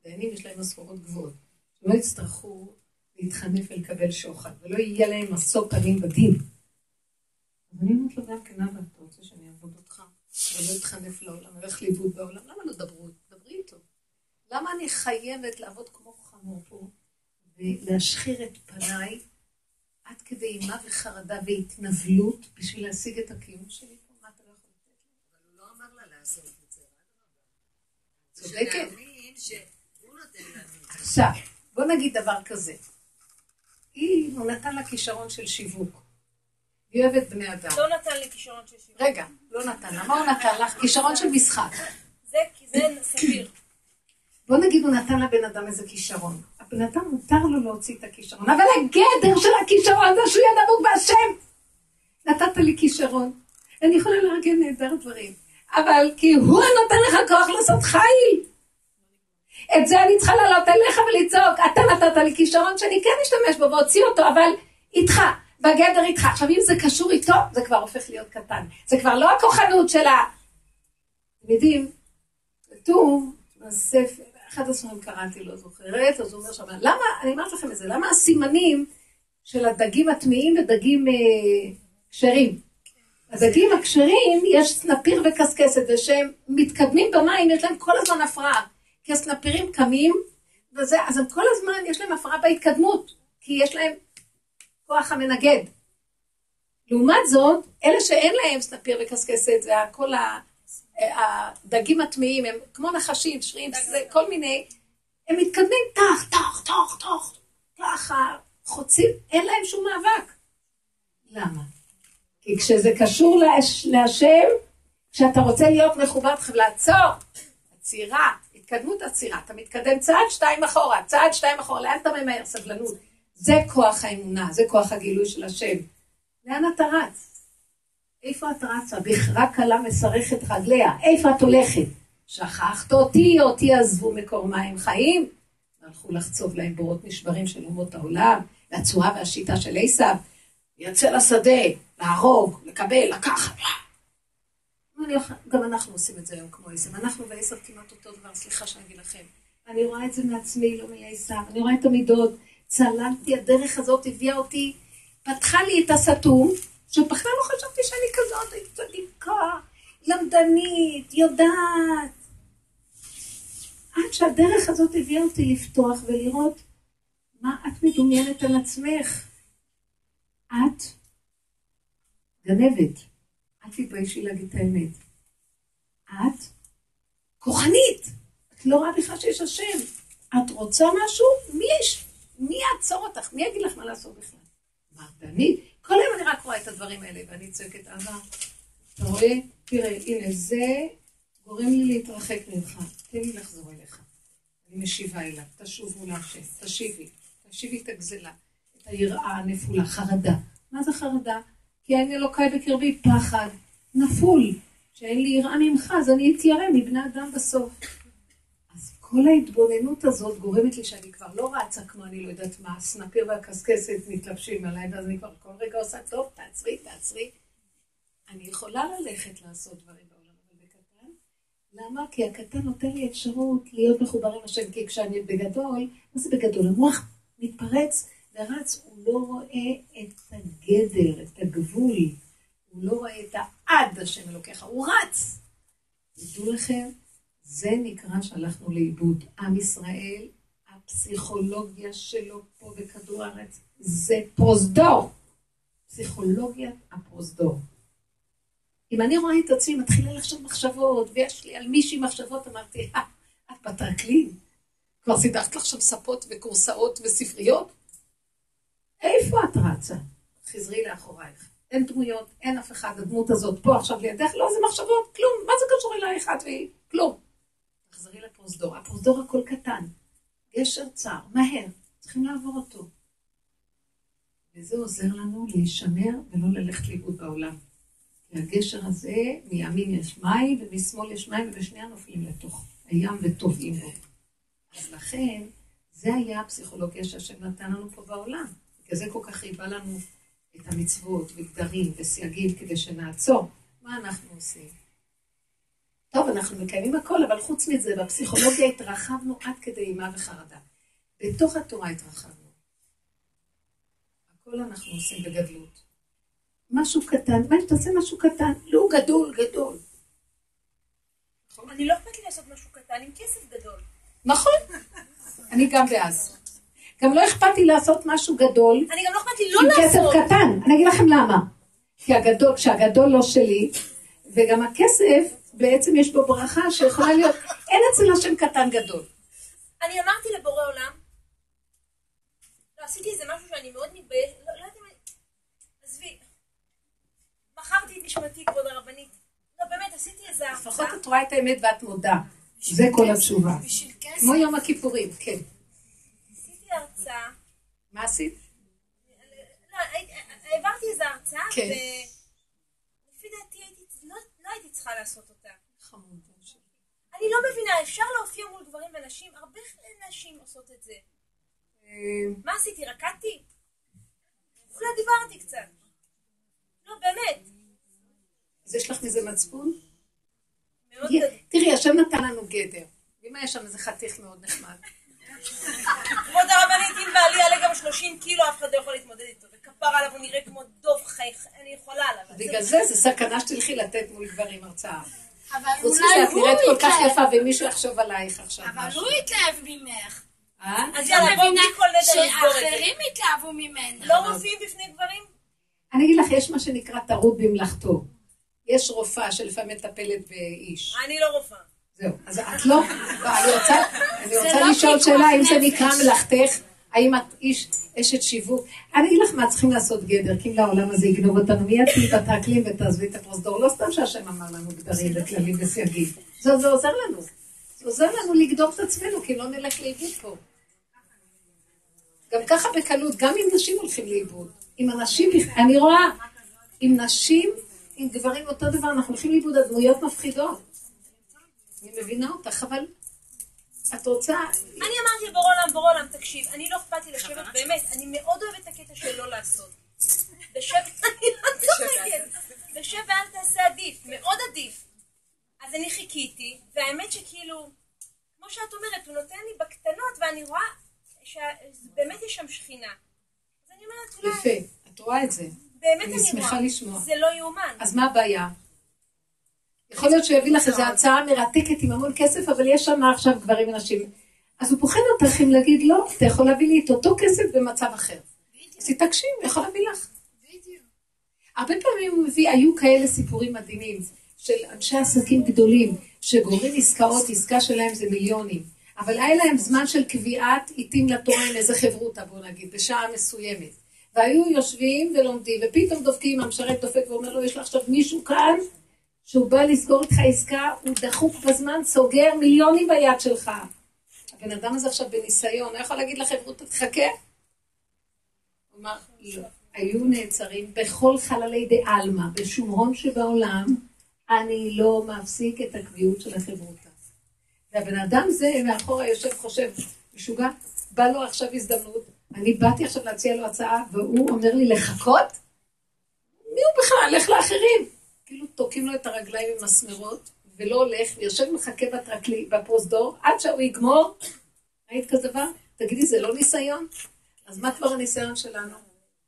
דיינים יש להם משכורות גבוהות. הם לא יצטרכו להתחנף ולקבל שוחד, ולא יהיה להם מסור פנים בדין. אז אני אומרת לו גם כן, אבא, אתה רוצה שאני אעבוד אותך? ולא יתחנף לעולם, הולך ליבוד בעולם. למה לא דברי איתו? למה אני חייבת לעבוד כמו חמור פה, ולהשחיר את פניי, עד כדי אימה וחרדה והתנבלות, בשביל להשיג את הקיום שלי פה? מה אתה לא יכול לתת לי? אבל הוא לא אמר לה לעשות את זה. צודקת. שהוא נותן לנו. עכשיו, בוא נגיד דבר כזה. הוא נתן לה כישרון של שיווק. היא אוהבת בני אדם. לא נתן לי כישרון של שיווק. רגע, לא נתן. למה הוא נתן לך? כישרון של משחק. זה ספיר. בוא נגיד הוא נתן לבן אדם איזה כישרון. הבן אדם מותר לו להוציא את הכישרון, אבל הגדר של הכישרון זה שהוא ידעות בהשם. נתת לי כישרון, אני יכולה להרגן נהדר דברים, אבל כי הוא נותן לך כוח לעשות חיל. את זה אני צריכה לעלות אליך ולצעוק, אתה נתת לי כישרון שאני כן אשתמש בו והוציא אותו, אבל איתך, בגדר איתך. עכשיו אם זה קשור איתו, זה כבר הופך להיות קטן. זה כבר לא הכוחנות של ה... יודעים, כתוב, הספר, אחד הספרים קראתי, לא זוכרת, אז הוא אומר שם, למה, אני אמרת לכם את זה, למה הסימנים של הדגים הטמיים ודגים כשרים? הדגים הכשרים, יש סנפיר וקסקסת, ושהם מתקדמים במים, יש להם כל הזמן הפרעה, כי הסנפירים קמים, וזה, אז כל הזמן יש להם הפרעה בהתקדמות, כי יש להם כוח המנגד. לעומת זאת, אלה שאין להם סנפיר וקסקסת, זה כל ה... הדגים הטמיים הם כמו נחשים, שרים, כל מיני, הם מתקדמים תח, תח, תח, תח, ככה, חוצים, אין להם שום מאבק. למה? כי כשזה קשור להשם, כשאתה רוצה להיות מחובר, צריך לעצור, עצירה, התקדמות עצירה, אתה מתקדם צעד שתיים אחורה, צעד שתיים אחורה, לאן אתה ממהר, סבלנות, זה כוח האמונה, זה כוח הגילוי של השם. לאן אתה רץ? איפה את רצה? בכרה קלה מסרכת רגליה. איפה את הולכת? שכחת אותי, אותי עזבו מקור מים חיים. הלכו לחצוב להם בורות נשברים של אומות העולם, והצורה והשיטה של עשיו. יצא לשדה, להרוג, לקבל, לקחת. גם אנחנו עושים את זה היום כמו עשיו. אנחנו ועשיו כמעט אותו דבר, סליחה שאני אגיד לכם. אני רואה את זה מעצמי, לא מעשיו. אני רואה את המידות. צלמתי, הדרך הזאת הביאה אותי, פתחה לי את הסתום, שבכלל לא חשבתי שאני כזאת, הייתי צדיקה, למדנית, יודעת. עד שהדרך הזאת הביאה אותי לפתוח ולראות מה את מדומיינת על עצמך. את גנבת, את תתביישי להגיד את האמת. את כוחנית, את לא רואה בכלל שיש השם. את רוצה משהו? מי יעצור אותך? מי יגיד לך מה לעשות בכלל? מרדנית. כל היום אני רק רואה את הדברים האלה, ואני צועקת, אבא, אתה רואה? תראה, הנה, זה גורם לי להתרחק ממך, תן לי לחזור אליך. אני משיבה אליו, תשובו להשם, תשיבי את הגזלה, את היראה הנפולה, חרדה. מה זה חרדה? כי אין אלוקי בקרבי פחד, נפול, שאין לי יראה ממך, אז אני אתיירא מבני אדם בסוף. אז כל ההתבוננות הזאת גורמת לי שאני כבר לא רצה כמו אני לא יודעת מה, הסנפיר והקסקסת מתלבשים עליי, ואז אני כבר כל רגע עושה טוב, תעצרי. אני יכולה ללכת לעשות דברים בעולם הזה בקטן. למה? כי הקטן נותן לי אפשרות להיות מחובר עם השם, כי כשאני בגדול, מה זה בגדול? המוח מתפרץ ורץ, הוא לא רואה את הגדר, את הגבול, הוא לא רואה את העד השם אלוקיך, הוא רץ. תדעו לכם, זה נקרא שהלכנו לאיבוד. עם ישראל, הפסיכולוגיה שלו פה בכדור הארץ, זה פרוזדור. פסיכולוגיית הפרוזדור. אם אני רואה את עצמי, מתחילה לחשוב מחשבות, ויש לי על מישהי מחשבות, אמרתי, את פטרקלין. כבר סידרת לך שם ספות וקורסאות וספריות? איפה את רצה? חזרי לאחורייך. אין דמויות, אין אף אחד, הדמות הזאת פה עכשיו לידך, לא, זה מחשבות, כלום. מה זה קשור אליי אחד והיא? כלום. תחזרי לפרוזדור, הפרוזדור הכל קטן, גשר צר, מהר, צריכים לעבור אותו. וזה עוזר לנו להישמר ולא ללכת לאיבוד בעולם. והגשר הזה, מימין יש מים ומשמאל יש מים, ובשניה נופלים לתוך הים וטובעים בו. אז לכן, זה היה הפסיכולוגיה שהשם נתן לנו פה בעולם. בגלל זה כל כך ריבה לנו את המצוות וגדרים וסייגים כדי שנעצור. מה אנחנו עושים? טוב, אנחנו מקיימים הכל, אבל חוץ מזה, בפסיכולוגיה התרחבנו עד כדי אימה וחרדה. בתוך התורה התרחבנו. הכל אנחנו עושים בגדלות. משהו קטן, מה אם תעשה משהו קטן? לא, גדול, גדול. נכון? אני לא אכפת לי לעשות משהו קטן עם כסף גדול. נכון? אני גם ואז. גם לא אכפת לי לעשות משהו גדול. אני גם לא אכפת לי לא לעשות. עם כסף קטן. אני אגיד לכם למה. כי כשהגדול לא שלי, וגם הכסף, בעצם יש בו ברכה שיכולה להיות, אין אצל השם קטן גדול. אני אמרתי לבורא עולם, לא עשיתי איזה משהו שאני מאוד מתביישת, לא יודעת אם אני, עזבי, מכרתי את נשמתי כבוד הרבנית, לא באמת עשיתי איזה הרצאה. לפחות את רואה את האמת ואת מודה, זה כל התשובה. כמו יום הכיפורים, כן. עשיתי הרצאה. מה עשית? לא, העברתי איזה הרצאה, ולפי דעתי לא הייתי צריכה לעשות אותה. חמודה. אני לא מבינה, אפשר להופיע מול גברים ונשים, הרבה נשים עושות את זה. מה עשיתי? רקעתי? אולי דיברתי קצת. לא, באמת. אז יש לך מזה מצפון? מאוד גדול. תראי, השם נתן לנו גדר. ואם היה שם איזה חתיך מאוד נחמד. כבוד הרבנית, אם בעלי עלה גם 30 קילו, אף אחד לא יכול להתמודד איתו. וכפר עליו הוא נראה כמו דוב חייך, אני יכולה עליו. בגלל זה, זה סכנה שתלכי לתת מול גברים הרצאה. אבל אולי הוא נראית כל כך יפה, ומישהו יחשוב עלייך עכשיו. אבל הוא התלהב ממך. אז אני מבינה שאחרים התלהבו ממנה. לא רופאים בפני גברים? אני אגיד לך, יש מה שנקרא תרות במלאכתו. יש רופאה שלפעמים מטפלת באיש. אני לא רופאה. זהו, אז את לא? אני רוצה לשאול שאלה, אם זה נקרא מלאכתך, האם את איש אשת שיווק? אני אגיד לך מה צריכים לעשות גדר, כי אם לעולם הזה יגנוב אותנו מיד, תתקלים ותעזבי את הפרוזדור, לא סתם שהשם אמר לנו גדרים וכללים וסייגים. זה עוזר לנו. זה עוזר לנו לגדור את עצמנו, כי לא נלך לאיבוד פה. גם ככה בקלות, גם אם נשים הולכים לאיבוד. אם אנשים, אני רואה, אם נשים, אם גברים אותו דבר, אנחנו הולכים לאיבוד, הדמויות מפחידות. אני מבינה אותך, אבל... את רוצה... אני אמרתי בורא עולם, תקשיב, אני לא אכפת לי לשבת, באמת, אני מאוד אוהבת את הקטע של לא לעשות. בשב, אני לא צוחקת. בשב ואל תעשה עדיף, מאוד עדיף. אז אני חיכיתי, והאמת שכאילו, כמו שאת אומרת, הוא נותן לי בקטנות, ואני רואה שבאמת יש שם שכינה. אז אני אומרת, אולי... יפה, את רואה את זה. באמת אני שמחה לשמוע. זה לא יאומן. אז מה הבעיה? יכול להיות שהוא יביא לך איזו הצעה מרתקת עם המון כסף, אבל יש שם עכשיו גברים ונשים. אז הוא פוחד אותך אם להגיד, לא, אתה יכול להביא לי את אותו כסף במצב אחר. אז תקשיב, הוא יכול להביא לך. הרבה פעמים הוא מביא, היו כאלה סיפורים מדהימים, של אנשי עסקים גדולים, שגורמים עסקאות, עסקה שלהם זה מיליונים. אבל היה להם זמן של קביעת עיתים לתורן, איזה חברותה, בוא נגיד, בשעה מסוימת. והיו יושבים ולומדים, ופתאום דופקים, המשרת דופק ואומר לו, יש לך עכשיו מישהו כאן? שהוא בא לסגור איתך עסקה, הוא דחוק בזמן, סוגר מיליונים ביד שלך. הבן אדם הזה עכשיו בניסיון, הוא יכול להגיד לחברות, תחכה? הוא אמר, היו נעצרים בכל חללי דה אלמה, בשום הון שבעולם, אני לא מפסיק את הקביעות של החברות. והבן אדם זה, מאחורה יושב חושב, משוגע, בא לו עכשיו הזדמנות, אני באתי עכשיו להציע לו הצעה, והוא אומר לי לחכות? מי הוא בכלל? לך לאחרים. כאילו תוקים לו את הרגליים עם מסמרות, ולא הולך, ויושב מחכה בפרוזדור, עד שהוא יגמור. היית כזה דבר? תגידי, זה לא ניסיון? אז מה כבר הניסיון שלנו?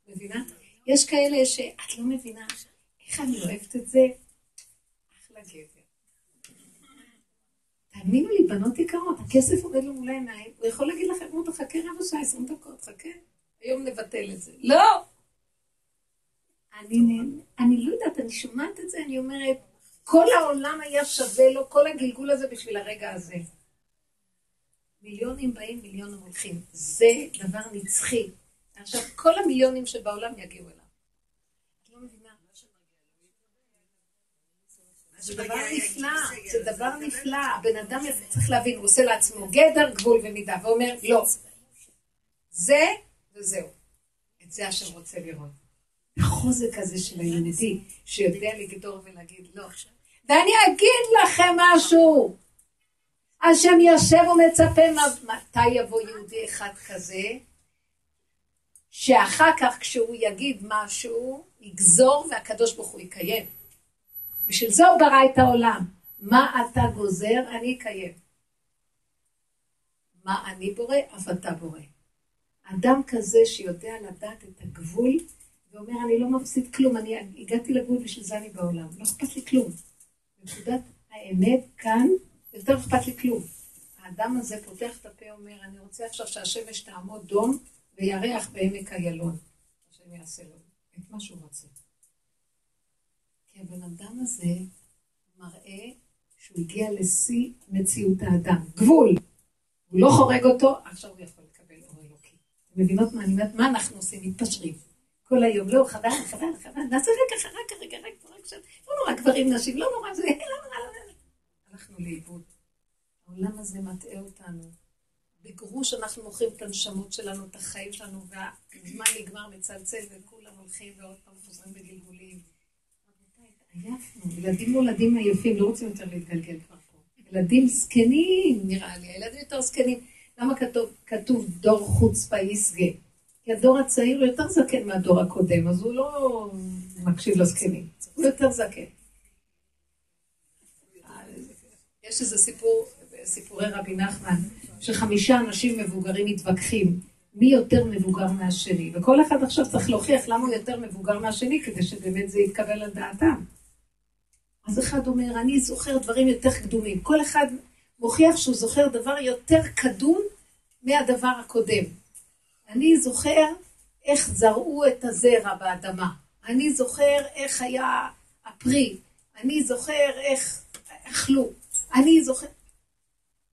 מבינה? יש כאלה שאת לא מבינה, איך אני אוהבת את זה? אחלה גבר. תאמינו לי, בנות יקרות, הכסף עובד לו מול העיניים, הוא יכול להגיד לכם, הוא תחכה רבע שעה, 20 דקות, חכה, היום נבטל את זה. לא! אני לא יודעת, אני שומעת את זה, אני אומרת, כל העולם היה שווה לו, כל הגלגול הזה בשביל הרגע הזה. מיליונים באים, מיליונים הולכים. זה דבר נצחי. עכשיו, כל המיליונים שבעולם יגיעו אליו. אני לא מבינה. זה דבר נפלא, זה דבר נפלא. הבן אדם צריך להבין, הוא עושה לעצמו גדר, גבול ומידה, ואומר, לא. זה וזהו. את זה השם רוצה לראות. החוזק הזה של היהודי, שיודע לגדור ולהגיד לא עכשיו. ואני אגיד לכם משהו. השם יושב ומצפה, מתי יבוא יהודי אחד כזה, שאחר כך כשהוא יגיד משהו, יגזור והקדוש ברוך הוא יקיים. בשביל זה הוא ברא את העולם. מה אתה גוזר, אני אקיים. מה אני בורא, אף אתה בורא. אדם כזה שיודע לדעת את הגבול, ואומר, אני לא מפסיד כלום, אני הגעתי לגבול בשביל זה אני בעולם. לא אכפת לי כלום. בנקודת האמת כאן, יותר אכפת לי כלום. האדם הזה פותח את הפה, אומר, אני רוצה עכשיו שהשמש תעמוד דום, וירח בעמק הילון. השם יעשה לו את מה שהוא רוצה. כי הבן אדם הזה מראה שהוא הגיע לשיא מציאות האדם. גבול. הוא לא חורג אותו, עכשיו הוא יכול לקבל אור אלוקי. מבינות מה, אני אומרת, מה אנחנו עושים? מתפשרים. כל היום, לא, חבל, נעשה רק, לא נורא גברים נשים, לא נורא, זה, לא נורא. אנחנו לאיבוד. העולם הזה מטעה אותנו. בגרוש אנחנו מוכרים את הנשמות שלנו, את החיים שלנו, והזמן נגמר מצלצל, וכולם הולכים ועוד פעם חוזרים בגלגולים. עייפנו, ילדים מולדים עייפים, לא רוצים יותר להתגלגל כבר פה. ילדים זקנים, נראה לי, הילדים יותר זקנים. למה כתוב דור חוצפה יסגה? כי הדור הצעיר הוא יותר זקן מהדור הקודם, אז הוא לא מקשיב לזקנים, הוא יותר זקן. יש איזה סיפור, סיפורי רבי נחמן, ש5 אנשים מבוגרים מתווכחים, מי יותר מבוגר מהשני, וכל אחד עכשיו צריך להוכיח למה הוא יותר מבוגר מהשני, כדי שבאמת זה יתקבל על דעתם. אז אחד אומר, אני זוכר דברים יותר קדומים, כל אחד מוכיח שהוא זוכר דבר יותר קדום מהדבר הקודם. אני זוכר איך זרעו את הזרע באדמה, אני זוכר איך היה הפרי, אני זוכר איך אכלו, אני זוכר...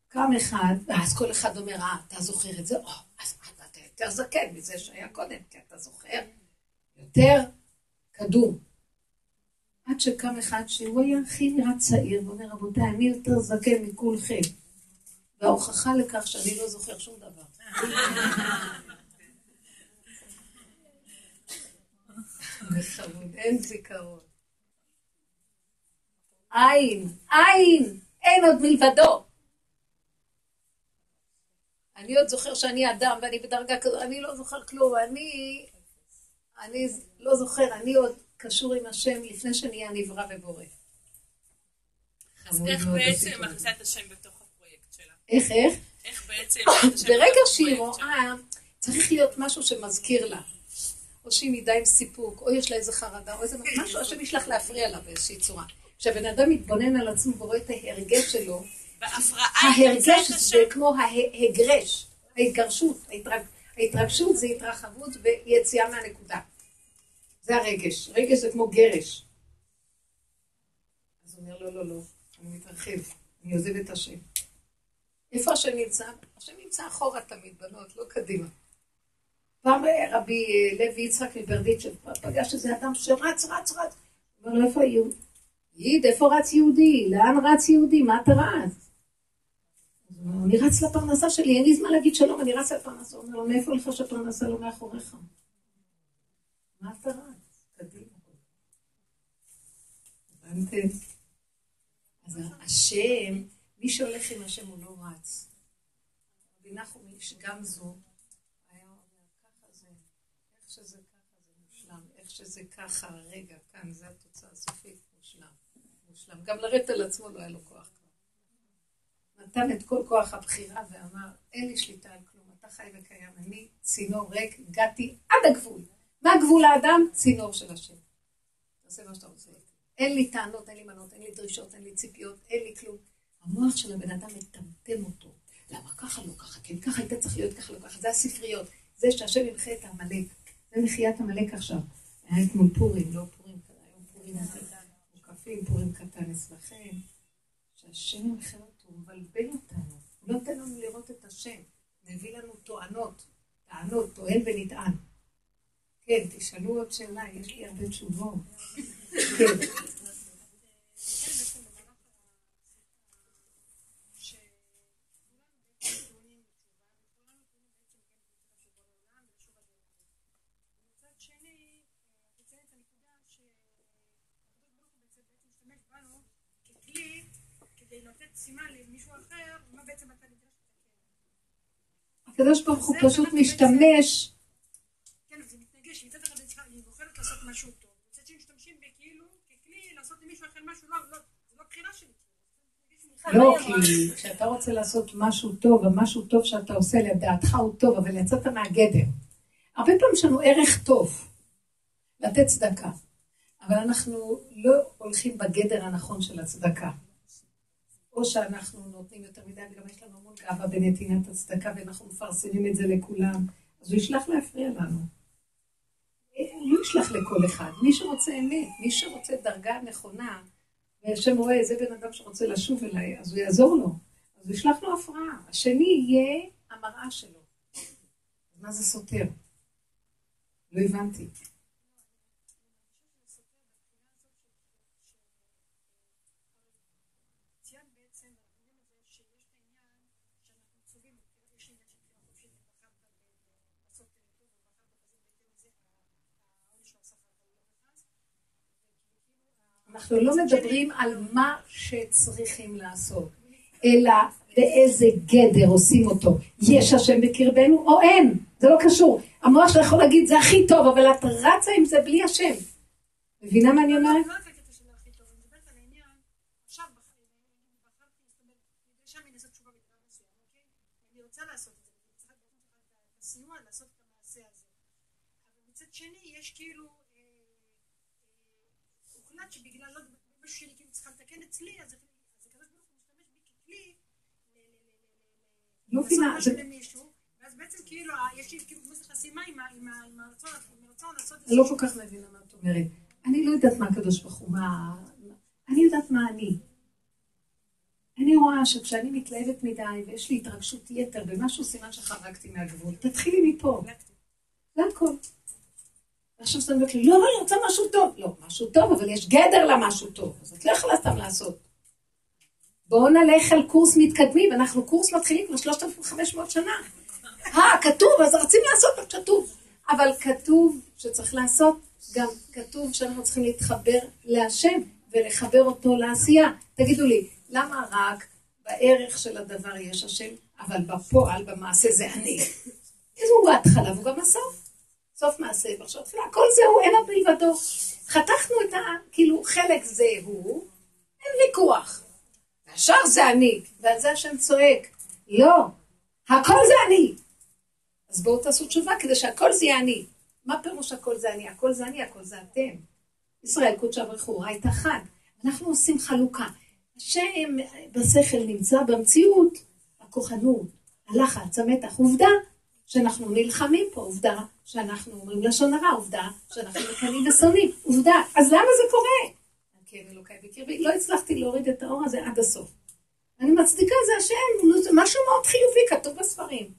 קם אחד, ואז כל אחד אומר, אתה זוכר את זה? אז אתה יותר זקן מזה שהיה קודם, כי אתה זוכר יותר קדום. עד שקם אחד שהוא היה הכי נראה צעיר, ואומר, רבותיי, אני יותר זקן מכולכם. וההוכחה לכך שאני לא זוכר שום דבר. אין זיכרון. אין, אין עוד מלבדו. אני עוד זוכר שאני אדם, ואני בדרגה כזו, אני לא זוכר כלום, אני לא זוכר, אני עוד קשור עם השם לפני שנהיה נברא ובורא. אז איך בעצם מכניסה את השם בתוך הפרויקט שלה? איך בעצם? ברגע שהיא רואה, צריך להיות משהו שמזכיר לה, או שהיא מדי עם סיפוק, או יש לה איזה חרדה, או איזה משהו, השם ישלח להפריע לה באיזושהי צורה. כשהבן אדם מתבונן על עצמו ורואה את ההרגש שלו, ההרגש זה כמו ההגרש, ההתגרשות, ההתרגשות זה התרחבות ויציאה מהנקודה. זה הרגש, רגש זה כמו גרש. אז הוא אומר, לא, אני מתרחב, אני עוזב את השם. איפה השם נמצא? השם נמצא אחורה תמיד, בנות, לא קדימה. פעם רבי לוי יצחק מברדיצ'ב פגש איזה אדם שרץ, רץ. אבל איפה היו? יהיד, איפה רץ יהודי? לאן רץ יהודי? מה אתה רץ? אני רץ לפרנסה שלי, אין לי זמן להגיד שלום, אני רץ לפרנסה, אומר לו, מאיפה לך שהפרנסה לא מאחוריך? מה אתה רץ? קדימה. הבנתם? אז השם, מי שהולך עם השם הוא לא רץ. רבי נחום גם זו, היה אומר, ככה זה, איך שזה ככה זה מושלם, איך שזה ככה, רגע, כאן, זה התוצאה הסופית, מושלם. גם לרדת על עצמו לא היה לו כוח. נתן את כל כוח הבחירה ואמר, אין לי שליטה על כלום, אתה חי וקיים, אני צינור ריק, הגעתי עד הגבול. מה גבול האדם? צינור של השם. תעשה מה שאתה רוצה. אין לי טענות, אין לי מנות, אין לי דרישות, אין לי ציפיות, אין לי כלום. המוח של הבן אדם מטמטם אותו. למה ככה לא ככה? כן, ככה היית צריך להיות ככה לא ככה. זה הספריות. זה שהשם ינחה את המלאק. זה מחיית המלאק עכשיו. היה אתמול פורים, לא פורים כאלה, היום פורים קטן, מוקפים, פורים קטן אצלכם. שהשם ינחה הוא מבלבל אותנו, הוא לא נותן לנו לראות את השם, מביא לנו טוענות, טוען ונטען. כן, תשאלו עוד שאלה, יש לי הרבה תשובות. כן. לנו ככלי כדי לתת סימן למישהו אחר, מה בעצם אתה נדרש לתקן. הקדוש ברוך הוא פשוט משתמש. כן, זה מתנגש, מצד אחד אני בוחרת לעשות משהו טוב, מצד שמשתמשים בכאילו ככלי לעשות למישהו אחר משהו, זה לא בחירה שלי. לא, כי כשאתה רוצה לעשות משהו טוב, המשהו טוב שאתה עושה לדעתך הוא טוב, אבל יצאת מהגדר. הרבה פעמים שלנו ערך טוב, לתת צדקה, אבל אנחנו לא הולכים בגדר הנכון של הצדקה. או שאנחנו נותנים יותר מדי, וגם יש לנו המון גאווה בנתינת הצדקה, ואנחנו מפרסמים את זה לכולם, אז הוא ישלח להפריע לנו. הוא ישלח לכל אחד, מי שרוצה אמת, מי שרוצה דרגה נכונה, והשם רואה, זה בן אדם שרוצה לשוב אליי, אז הוא יעזור לו, אז הוא ישלח לו הפרעה. השני יהיה המראה שלו. מה זה סותר? לא הבנתי. אנחנו לא מדברים על מה שצריכים לעשות, אלא באיזה גדר עושים אותו. יש השם בקרבנו או אין, זה לא קשור. המוח שלך יכול להגיד, זה הכי טוב, אבל את רצה עם זה בלי השם. מבינה מה אני אומרת? שבגלל לא משהו שלי כאילו צריכה לתקן אצלי, אז הקדוש ברוך הוא משתמש בי ככלי לעשות למישהו, ואז בעצם כאילו יש לי כאילו כמו שחסימה עם הרצון לעשות את זה. אני לא כל כך מבינה מה את אומרת. אני לא יודעת מה הקדוש ברוך הוא, אני יודעת מה אני. אני רואה שכשאני מתלהבת מדי ויש לי התרגשות יתר במשהו, סימן שחרקתי מהגבול. תתחילי מפה. זה הכל. עכשיו סתם וכלי, לא, אני רוצה משהו טוב. לא, משהו טוב, אבל יש גדר למשהו טוב. אז את לא יכולה סתם לעשות. בואו נלך על קורס מתקדמים, אנחנו קורס מתחילים כבר 3,500 שנה. כתוב, אז רצים לעשות, כתוב. אבל כתוב שצריך לעשות, גם כתוב שאנחנו צריכים להתחבר להשם, ולחבר אותו לעשייה. תגידו לי, למה רק בערך של הדבר יש השם, אבל בפועל, במעשה זה אני. אז הוא בהתחלה, והוא גם הסוף. סוף מעשה, ועכשיו תחילה, כל זה הוא, אין הבלבדו. חתכנו את כאילו, חלק זה הוא, אין ויכוח. והשאר זה אני, ועל זה השם צועק. לא, הכל זה אני. אז בואו תעשו תשובה, כדי שהכל זה יהיה אני. מה פירוש הכל זה אני? הכל זה אני, הכל זה אתם. ישראל, קודשה וחורה, הייתה חד. אנחנו עושים חלוקה. השם בשכל נמצא במציאות, הכוחנות, הלחץ, המתח, עובדה, שאנחנו נלחמים פה, עובדה שאנחנו אומרים לשון הרע, עובדה שאנחנו מקנים ושונאים, עובדה. אז למה זה קורה? כן, אלוקי בקרבי, לא הצלחתי להוריד את האור הזה עד הסוף. אני מצדיקה, זה השם, משהו מאוד חיובי, כתוב בספרים.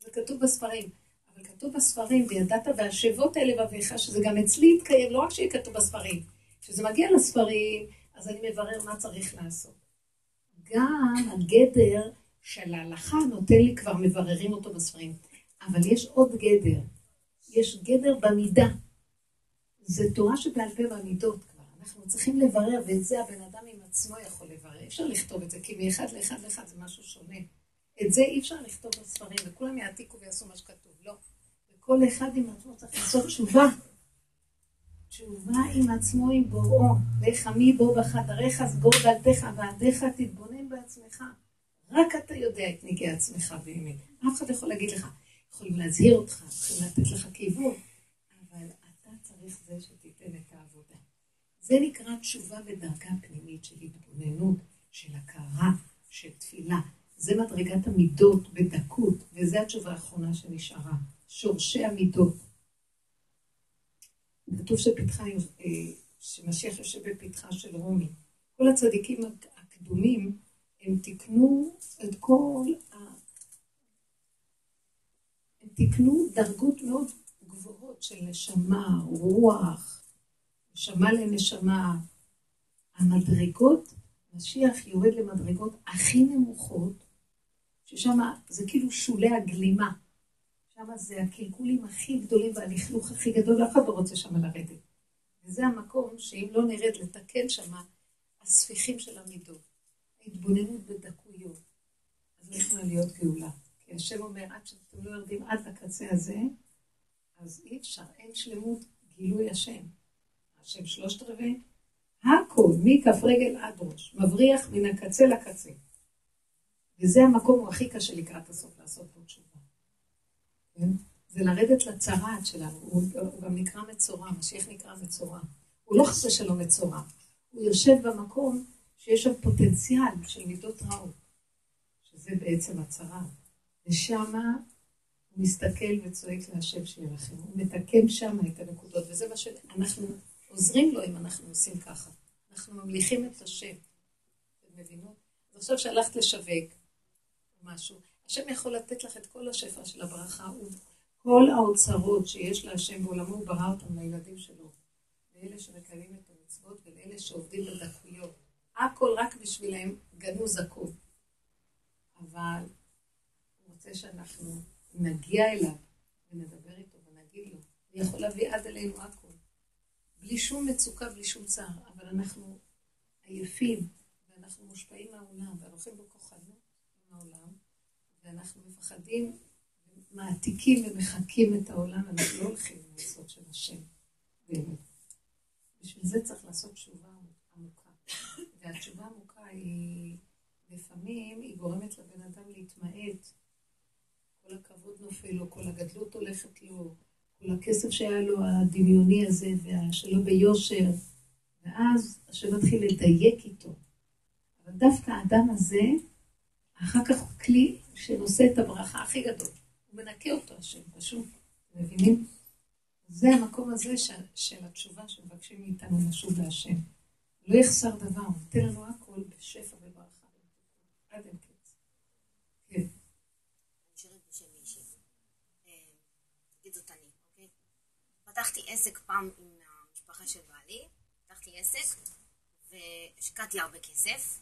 זה כתוב בספרים. אבל כתוב בספרים, וידעת והשבות האלה בביך, שזה גם אצלי יתקיים, לא רק שיהיה כתוב בספרים. כשזה מגיע לספרים, אז אני מברר מה צריך לעשות. גם הגדר של ההלכה נותן לי כבר מבררים אותו בספרים. אבל יש עוד גדר, יש גדר במידה. זה תורה שבעל פה במידות כבר. אנחנו צריכים לברר, ואת זה הבן אדם עם עצמו יכול לברר. אי אפשר לכתוב את זה, כי מאחד לאחד לאחד זה משהו שונה. את זה אי אפשר לכתוב בספרים, וכולם יעתיקו ויעשו מה שכתוב. לא. וכל אחד עם עצמו צריך לעשות תשובה. תשובה עם עצמו, עם בוראו. לך מי בו בחדריך, סגור דלתך, ועדיך תתבונן בעצמך. רק אתה יודע את נגעי עצמך באמת. אף אחד יכול להגיד לך. יכולים להזהיר אותך, יכולים לתת לך כיוון, אבל אתה צריך זה שתיתן את העבודה. זה נקרא תשובה ודרגה פנימית של התבוננות, של הכרה, של תפילה. זה מדרגת המידות בדקות, וזו התשובה האחרונה שנשארה. שורשי המידות. כתוב שמשיח יושב בפתחה של רומי. כל הצדיקים הקדומים, הם תיקנו את כל תקנו דרגות מאוד גבוהות של נשמה, רוח, נשמה לנשמה. המדרגות, משיח יורד למדרגות הכי נמוכות, ששם זה כאילו שולי הגלימה. שם זה הקלקולים הכי גדולים והלכלוך הכי גדול, אף אחד לא רוצה שם לרדת. וזה המקום שאם לא נרד לתקן שם, הספיחים של המידות, ההתבוננות בדקויות, אז לא יכולה להיות גאולה. כי השם אומר, עד שאתם לא יורדים עד לקצה הזה, אז אי אפשר, אין שלמות גילוי השם. השם 3/4, הכל, מכף רגל עד ראש, מבריח מן הקצה לקצה. וזה המקום הכי קשה לקראת הסוף, לעשות פה תשובה. כן? זה לרדת לצרעת שלנו, הוא גם נקרא מצורה, משיח נקרא מצורה. הוא לא חושב שלו מצורה, הוא יושב במקום שיש שם פוטנציאל של מידות רעות, שזה בעצם הצרה. ושם הוא מסתכל וצועק להשם שירחם, הוא מתקם שם את הנקודות, וזה מה שאנחנו עוזרים לו אם אנחנו עושים ככה. אנחנו ממליכים את השם, אתם מבינות? ועכשיו שהלכת לשווק משהו, השם יכול לתת לך את כל השפע של הברכה, כל האוצרות שיש להשם בעולמו, הוא ברא אותם לילדים שלו, לאלה שמקיימים את המצוות ולאלה שעובדים בדקויות. הכל רק בשבילהם גנוז הכל. אבל הוא רוצה שאנחנו נגיע אליו ונדבר איתו ונגיד לו. הוא יכול להביא עד אלינו הכל. בלי שום מצוקה, בלי שום צער, אבל אנחנו עייפים ואנחנו מושפעים מהעולם והולכים בכוחנו מהעולם ואנחנו מפחדים מעתיקים ומחקים את העולם, אנחנו לא הולכים לעשות של השם. באמת. בשביל זה צריך לעשות תשובה עמוקה. והתשובה העמוקה היא, לפעמים היא גורמת לבן אדם להתמעט. כל הכבוד נופל לו, כל הגדלות הולכת לו, כל הכסף שהיה לו הדמיוני הזה, והשלו ביושר. ואז השם מתחיל לדייק איתו. אבל דווקא האדם הזה, אחר כך הוא כלי שנושא את הברכה הכי גדול. הוא מנקה אותו השם, פשוט, מבינים? זה המקום הזה של התשובה שמבקשים מאיתנו לשוב להשם. לא יחסר דבר, הוא נותן לנו הכל בשפע וברכה. עד אין קץ. כן. אני משאירת בשם מישהו. תגיד זאת אני, אוקיי? פתחתי עסק פעם עם המשפחה של בעלי, פתחתי עסק, והשקעתי הרבה כסף,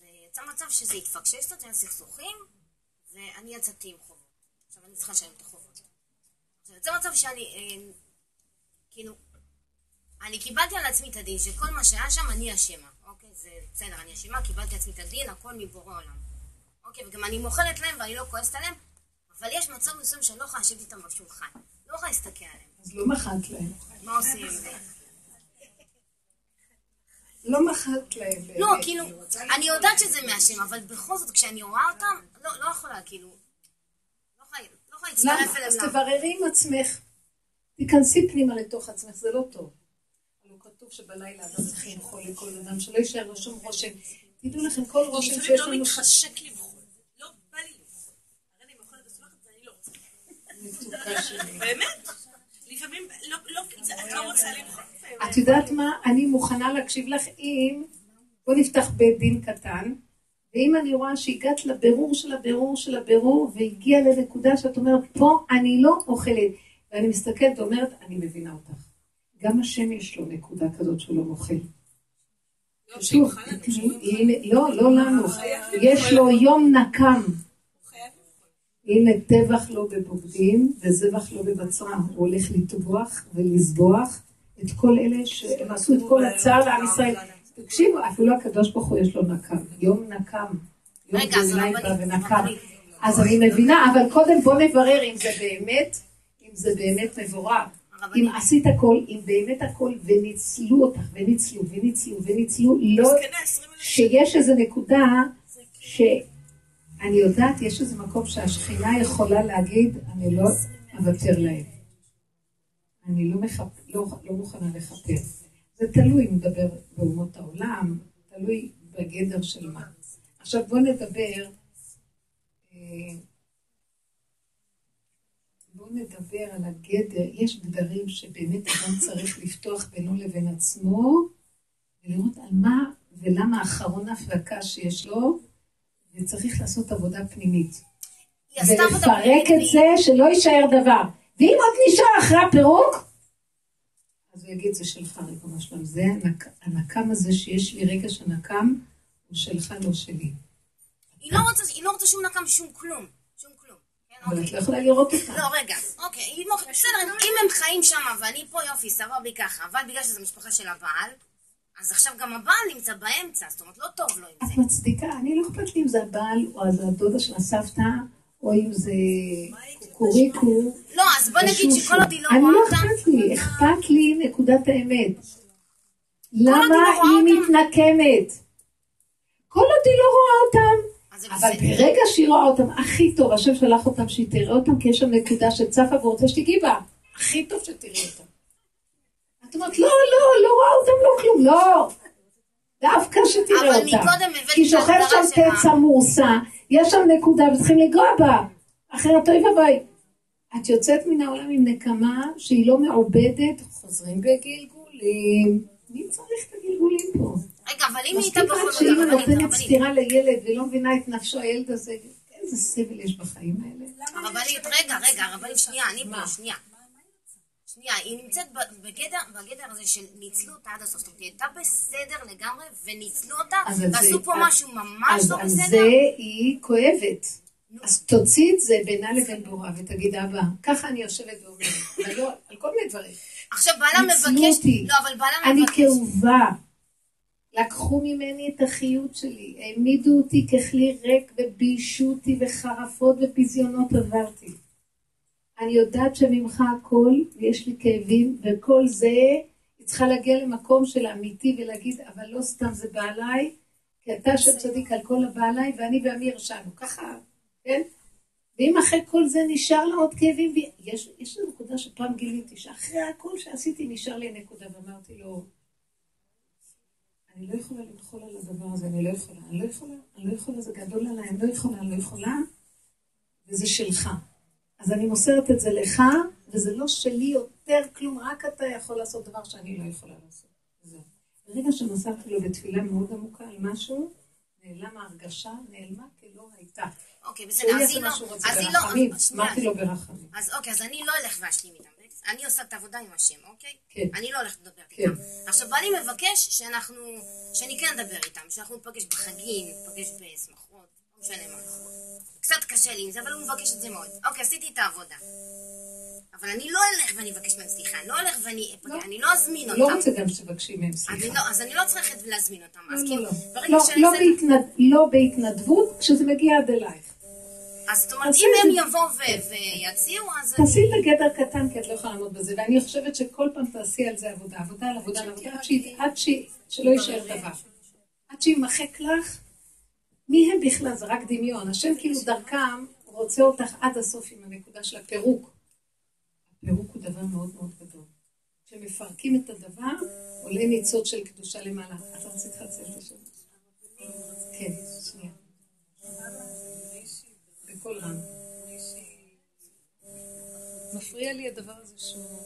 ויצא מצב שזה התפקשש קצת, היה סכסוכים, ואני יצאתי עם חובות. עכשיו אני צריכה לשלם את החובות. זה מצב שאני, כאילו, אני קיבלתי על עצמי את הדין, שכל מה שהיה שם אני אשמה. אוקיי, זה בסדר, אני אשמה, קיבלתי עצמי את הדין, הכל מבורא העולם. אוקיי, וגם אני מוכלת להם ואני לא כועסת עליהם, אבל יש מצב מסוים שאני לא יכולה לשבת איתם בשולחן. לא יכולה להסתכל עליהם. אז לא מחלת להם. מה עושים עם זה? לא מחלת להם. לא, כאילו, אני יודעת שזה מאשם, אבל בכל זאת, כשאני רואה אותם, לא יכולה, כאילו, למה? אז תבררי עם עצמך, תיכנסי פנימה לתוך עצמך, זה לא טוב. לא כתוב שבלילה אדם צריך למחול לכל אדם, שלא יישאר לו שום רושם. תדעו לכם, כל רושם שיש לנו... לא מתחשק למחול, לא בא לי למחול. הרי אני מאוכלת בסולחת, אני לא רוצה. מתוקה שלי. באמת? לפעמים, את לא רוצה למחול. את יודעת מה? אני מוכנה להקשיב לך אם... בוא נפתח בית דין קטן. ואם אני רואה שהגעת לבירור של הבירור של הבירור, והגיעה לנקודה שאת אומרת, פה אני לא אוכלת. ואני מסתכלת ואומרת, אני מבינה אותך. גם השם יש לו נקודה כזאת שהוא לא אוכל. לא, שיוכל לנו. לא לנו. יש לו יום נקם. הנה, טבח לא בבוגדים, וזבח לא בבצרה. הוא הולך לטבוח ולסבוח את כל אלה שהם עשו את כל הצער לעם ישראל. תקשיבו, אפילו הקדוש ברוך הוא יש לו נקם, יום נקם, יום גאולי בא ונקם. אז אני מבינה, אבל קודם בוא נברר אם זה באמת מבורך. אם עשית הכל, אם באמת הכל, וניצלו אותך, וניצלו, לא שיש איזו נקודה שאני יודעת, יש איזה מקום שהשכינה יכולה להגיד, אני לא אוותר להם. אני לא מוכנה לכפר. זה תלוי אם נדבר באומות העולם, תלוי בגדר של מה. עכשיו בואו נדבר על הגדר, יש גדרים שבאמת אדם צריך לפתוח בינו לבין עצמו, ולראות על מה ולמה האחרון ההפלקה שיש לו, וצריך לעשות עבודה פנימית. ולפרק את זה שלא יישאר דבר. ואם עוד נשאר אחרי הפירוק, אז הוא יגיד, זה שלך רגע שלם, זה הנקם הזה שיש לי רגע שנקם, הוא שלך לא שלי. היא לא רוצה שום נקם, שום כלום. אבל את לא יכולה לראות אותה. לא, רגע, אוקיי, בסדר, אם הם חיים שם, ואני פה יופי, סבבה לי ככה, אבל בגלל שזו משפחה של הבעל, אז עכשיו גם הבעל נמצא באמצע, זאת אומרת, לא טוב לו עם זה. את מצדיקה, אני לא אכפת לי אם זה הבעל, או אז הדודה של הסבתא, או אם זה קוריקו. לא, אז בוא נגיד שכל עוד היא לא רואה אותה. אני לא אכפת לי, אכפת לי נקודת האמת. למה היא מתנקמת? כל עוד היא לא רואה אותם. אבל ברגע שהיא רואה אותם, הכי טוב, השם שלח אותם שהיא תראה אותם, כי יש שם נקודה שצפה ורוצה שתגיע בה. הכי טוב שתראה אותם. את אומרת, לא, לא, לא רואה אותם, לא כלום, לא. דווקא שתראה אותם. כי שוכב שם פצע מורסה, יש שם נקודה וצריכים לגוע בה. אחרת אוי ואבוי. את יוצאת מן העולם עם נקמה שהיא לא מעובדת, חוזרים בגלגולים. מי צריך את הגלגולים פה? רגע, אבל אם היא הייתה בחולות... מספיק שאם היא נותנת סתירה לילד ולא מבינה את נפשו, הילד הזה, איזה סבל יש בחיים האלה. הרבנית, רגע, הרבנית, שנייה. היא נמצאת בגדר הזה שניצלו אותה עד הסוף, היא הייתה בסדר לגמרי וניצלו אותה, ועשו פה משהו ממש לא בסדר. אז זה היא כואבת. אז תוציא את זה בינה לבין בורא ותגיד אבא, ככה אני יושבת ואומרת, על כל מיני דברים. עכשיו בעלה מבקשת, אני כאובה, לקחו ממני את החיות שלי, העמידו אותי ככלי ריק ובישו אותי וחרפות ופיזיונות עברתי. אני יודעת שממך הכל, ויש לי כאבים, וכל זה, היא צריכה להגיע למקום של אמיתי ולהגיד, אבל לא סתם זה בעליי, כי אתה שם צדיק על כל הבעליי, ואני ואמי הרשענו, ככה, כן? ואם אחרי כל זה נשאר לה עוד כאבים, יש נקודה שפעם גיליתי, שאחרי הכל שעשיתי נשאר לי נקודה, ואמרתי לו, אני לא יכולה למחול על הדבר הזה, אני לא יכולה, זה גדול עליי, אני לא יכולה, וזה שלך. אז אני מוסרת את זה לך, וזה לא שלי יותר כלום, רק אתה יכול לעשות דבר שאני לא יכולה לעשות. זהו. ברגע שמסרתי לו בתפילה מאוד עמוקה על משהו, נעלמה הרגשה, נעלמה כלא הייתה. אוקיי, בסדר, אז היא לא... אמרתי לו ברחמים. אז אוקיי, אז אני לא אלך ואשלים איתם. אני עושה את העבודה עם השם, אוקיי? כן. אני לא הולכת לדבר איתם. עכשיו, אני מבקש שאנחנו... שאני כן אדבר איתם, שאנחנו נפגש בחגים, נפגש בסמכות. קצת קשה לי עם זה, אבל הוא מבקש את זה מאוד. אוקיי, עשיתי את העבודה. אבל אני לא אלך ואני אבקש מהם סליחה. אני לא אלך ואני לא אזמין אותם. לא רוצה גם שבקשי מהם סליחה. אז אני לא צריכת להזמין אותם. לא בהתנדבות, כשזה מגיע עד אלייך. אז זאת אומרת, אם הם יבואו ויציאו, אז... תעשי את הגדר קטן, כי את לא יכולה לעמוד בזה. ואני חושבת שכל פעם תעשי על זה עבודה, שלא יישאר דבר. עד שימחק לך, מי הם בכלל? זה רק דמיון. השם כאילו דרכם רוצה אותך עד הסוף עם הנקודה של הפירוק. הפירוק הוא דבר מאוד מאוד גדול. כשמפרקים את הדבר, עולה ניצוץ של קדושה למעלה. את רצית חצי את השם? כן, שנייה. בכל רם. מפריע לי הדבר הזה שהוא...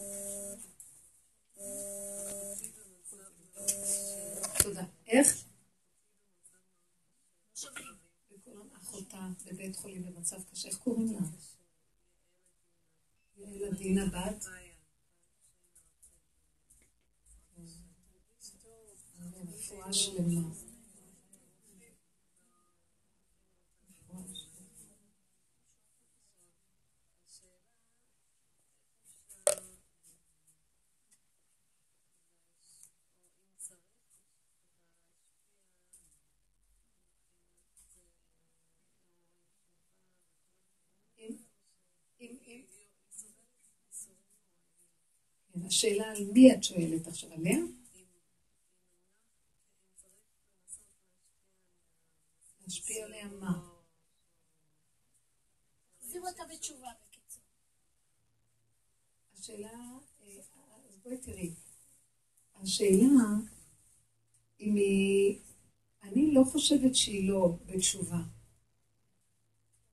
תודה. איך? אחותה בבית חולים במצב קשה, איך קוראים לה? ילדינה בת? רפואה שלמה. השאלה על מי את שואלת עכשיו עליה? להשפיע עליה מה? תחזירו אותה בתשובה בקיצור. השאלה, אז בואי תראי. השאלה, אם היא, אני לא חושבת שהיא לא בתשובה.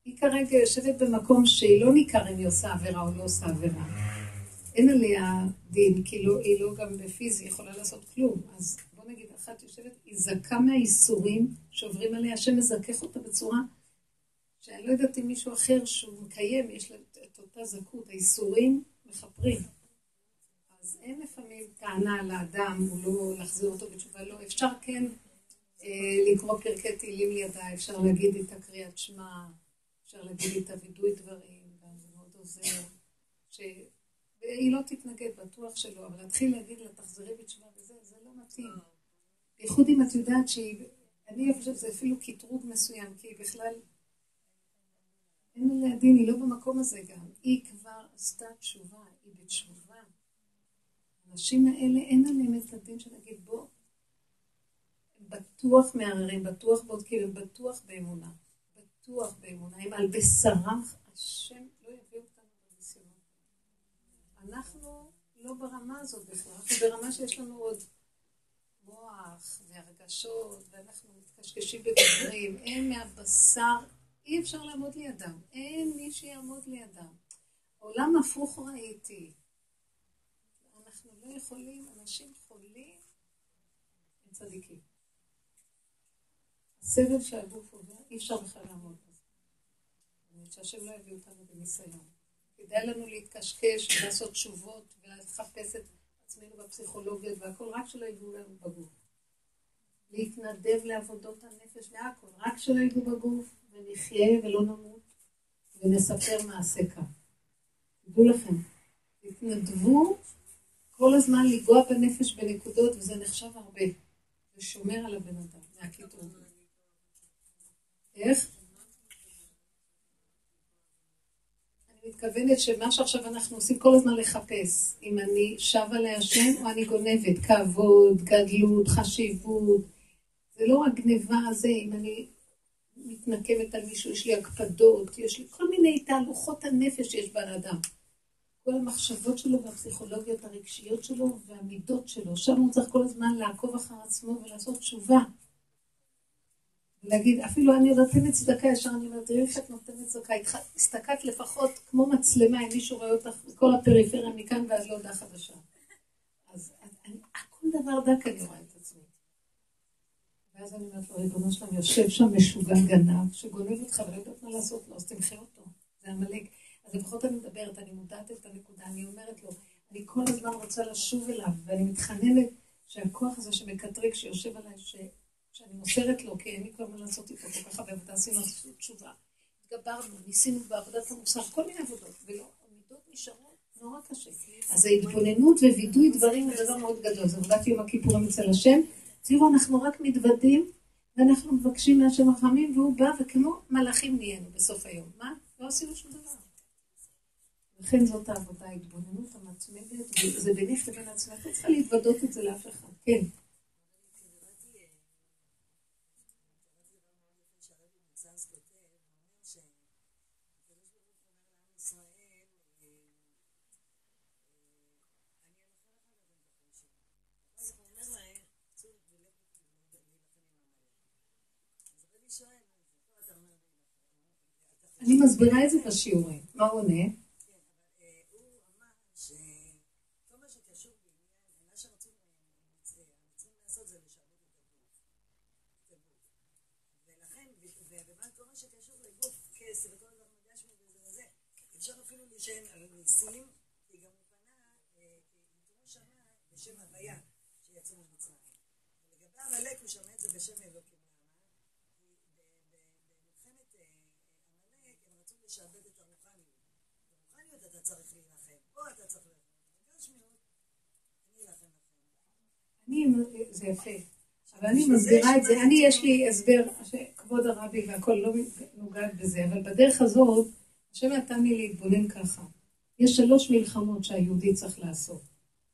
היא כרגע יושבת במקום שהיא לא ניכר אם היא עושה עבירה או לא עושה עבירה. אין עליה דין, כי היא לא גם בפיזי יכולה לעשות כלום. אז בוא נגיד, אחת יושבת, היא זכה מהאיסורים שעוברים עליה, השם מזכך אותה בצורה, שאני לא יודעת אם מישהו אחר שהוא מקיים, יש לה את אותה זכות, האיסורים מחפרים. אז אין לפעמים טענה על האדם, הוא לא להחזיר אותו בתשובה, לא, אפשר כן לקרוא פרקי תהילים לידה, אפשר להגיד איתה קריאת שמע, אפשר להגיד איתה וידוי דברים, וזה מאוד עוזר, והיא לא תתנגד, בטוח שלא, אבל להתחיל להגיד לה, תחזרי בתשובה וזה, זה לא מתאים. בייחוד אם את יודעת שהיא, אני חושב שזה אפילו כתרוג מסוים, כי היא בכלל, אין לה להדין, היא לא במקום הזה גם. היא כבר עשתה תשובה, היא בתשובה. האנשים האלה אין עליהם את הדין שנגיד בו, בטוח מערערים, בטוח בודקים, הם בטוח באמונה. בטוח באמונה, הם על בשרם, השם לא יביא אותנו בניסיונות. אנחנו לא ברמה הזאת בכלל, אנחנו ברמה שיש לנו עוד מוח והרגשות, ואנחנו מתקשקשים בגברים, אין מהבשר, אי אפשר לעמוד לידם, אין מי שיעמוד לידם. עולם הפוך ראיתי. אנחנו לא יכולים, אנשים חולים, הם צדיקים. הסבל שהגוף עובר, אי אפשר בכלל לעמוד בזה. באמת שהשם לא יביא אותנו בניסיון. כדאי לנו להתקשקש, לעשות תשובות, ולחפש את עצמנו בפסיכולוגיה, והכל רק שלא יגעו לנו בגוף. להתנדב לעבודות הנפש, והכל רק שלא יגעו בגוף, ונחיה ולא נמות, ונספר מעשה כך. תדעו לכם, התנדבו כל הזמן לגוע בנפש בנקודות, וזה נחשב הרבה. זה שומר על הבן אדם, מהקיטור. איך? אני מתכוונת שמה שעכשיו אנחנו עושים כל הזמן לחפש, אם אני שווה להשם או אני גונבת, כבוד, גדלות, חשיבות, זה לא הגניבה הזה, אם אני מתנקמת על מישהו, יש לי הקפדות, יש לי כל מיני תהלוכות הנפש שיש באדם. כל המחשבות שלו והפסיכולוגיות הרגשיות שלו והמידות שלו, שם הוא צריך כל הזמן לעקוב אחר עצמו ולעשות תשובה. להגיד, אפילו אני נותנת צדקה, ישר אני אומרת, תראי שאת נותנת צדקה, הסתכלת לפחות כמו מצלמה, אם מישהו רואה אותך, כל הפריפריה מכאן ועד לא הודעה חדשה. אז כל דבר דק אני רואה את עצמי. ואז אני אומרת לו, ריבונו שלנו, יושב שם משוגע גנב, שגונב אותך ולא יודעת מה לעשות לו, אז תמחה אותו, זה המלאק. אז לפחות אני מדברת, אני מודעת את הנקודה, אני אומרת לו, אני כל הזמן רוצה לשוב אליו, ואני מתחננת שהכוח הזה שמקטריק, שיושב עליי, שאני מוסרת לו, כי אין לי כבר מה לעשות איתו כל כך הרבה, ועשינו תשובה. התגברנו, ניסינו בעבודת המוסר, כל מיני עבודות, ולא, עמידות נשארות נורא קשה. אז ההתבוננות ווידוי דברים זה דבר מאוד גדול, זה עבודת יום הכיפורים אצל השם. תראו, אנחנו רק מתוודים, ואנחנו מבקשים מהשם רחמים, והוא בא, וכמו מלאכים נהיינו בסוף היום. מה? לא עשינו שום דבר. לכן זאת העבודה, ההתבוננות המתמדת, זה בינך לבין עצמך, צריכה להתוודות את זה לאף אחד. כן. אני מסבירה את זה בשיעורים. מה הוא עונה? כן, אבל הוא אמר שכל מה שקשור בעניין, מה שרצו לעשות זה לשעבוד את הגוף. ולכן, ובאמת כל מה שקשור לגוף, כס וכל דבר מגש מזה וזה, אפשר אפילו להישען על ניסים, כי גם הוא פנה, הוא שמע בשם הוויה שיצאו ממצרים. ולגבי המלך הוא שמע את זה בשם אלוקים. שעבד את הרוחניות. ברוחניות אתה צריך להילחם. פה אתה צריך להילחם. אני אלחם לכם. זה יפה. אבל אני מסבירה את זה. אני יש לי הסבר שכבוד הרבי והכל לא נוגע בזה. אבל בדרך הזאת, השם נתן לי להתבונן ככה. יש 3 מלחמות שהיהודי צריך לעשות.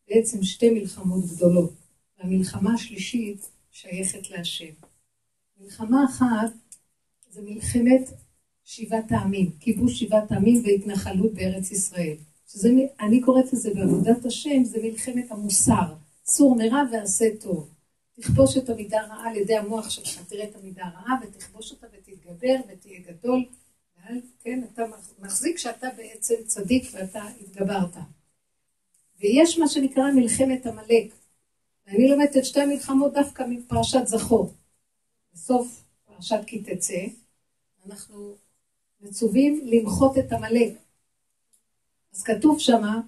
בעצם 2 מלחמות גדולות. והמלחמה השלישית שייכת להשם. מלחמה אחת זה מלחמת 7 טעמים, כיבוש 7 טעמים והתנחלות בארץ ישראל. שזה, אני קוראת לזה בעבודת השם, זה מלחמת המוסר. סור מרע ועשה טוב. תכבוש את המידה הרעה על ידי המוח שלך, תראה את המידה הרעה ותכבוש אותה ותתגבר ותהיה גדול. ועל, כן, אתה מחזיק שאתה בעצם צדיק ואתה התגברת. ויש מה שנקרא מלחמת המלאק. ואני לומדת את 2 מלחמות דווקא מפרשת זכור. בסוף פרשת כי תצא, אנחנו מצווים למחות את המלאק. אז כתוב שמה,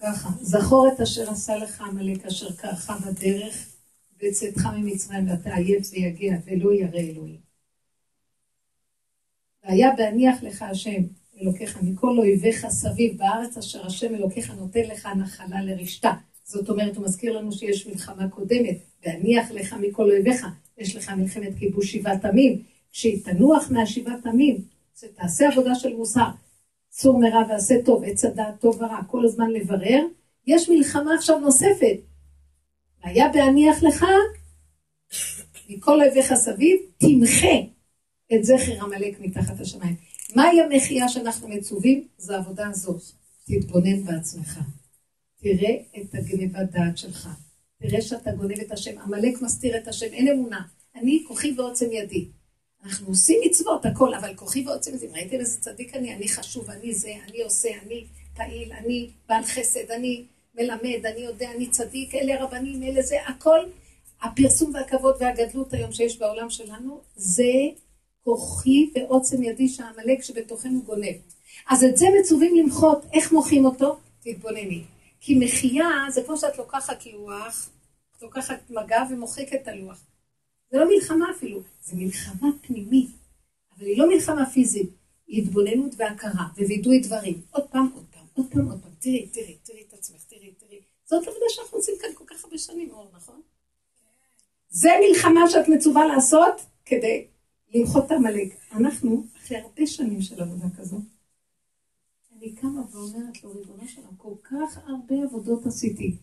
ככה, זכור את אשר עשה לך המלאק, אשר קרחה בדרך, בצאתך ממצרים, ואתה עייף זה יגיע, ולא ירא אלוהים. והיה בהניח לך השם, אלוקיך, מכל אויביך סביב בארץ, אשר השם אלוקיך נותן לך נחלה לרשתה. זאת אומרת, הוא מזכיר לנו שיש מלחמה קודמת, והניח לך מכל אויביך, יש לך מלחמת כיבוש 7 עמים, כשהיא תנוח מה-7 עמים, שתעשה עבודה של מוסר, צור מרע ועשה טוב, עץ הדעת טוב ורע, כל הזמן לברר, יש מלחמה עכשיו נוספת, היה בהניח לך, מכל אויביך סביב, תמחה את זכר עמלק מתחת השמיים. מהי המחייה שאנחנו מצווים? זו עבודה הזאת. תתבונן בעצמך. תראה את הגניבת דעת שלך. תראה שאתה גונב את השם. עמלק מסתיר את השם, אין אמונה. אני כוחי ועוצם ידי. אנחנו עושים מצוות הכל, אבל כוחי ועוצם ידי. ראיתם איזה צדיק אני חשוב, אני זה, אני עושה, אני פעיל, אני בעל חסד, אני מלמד, אני יודע, אני צדיק, אלה רבנים, אלה זה, הכל. הפרסום והכבוד והגדלות היום שיש בעולם שלנו, זה כוחי ועוצם ידי שהעמלק שבתוכנו גונב. אז את זה מצווים למחות. איך מוחים אותו? תתבונני. כי מחייה זה כמו שאת לוקחת לוח, את לוקחת מגע ומוחקת את הלוח. זה לא מלחמה אפילו, זה מלחמה פנימית. אבל היא לא מלחמה פיזית, היא התבוננות והכרה, ווידוי דברים. עוד פעם. תראי את עצמך, תראי. זאת עבודה שאנחנו עושים כאן כל כך הרבה שנים, אור, נכון? זה מלחמה שאת מצווה לעשות כדי למחות את המלך. אנחנו, אחרי הרבה שנים של עבודה כזו, אני קמה ואומרת לו, ריבונו שלנו, כל כך הרבה עבודות עשיתי.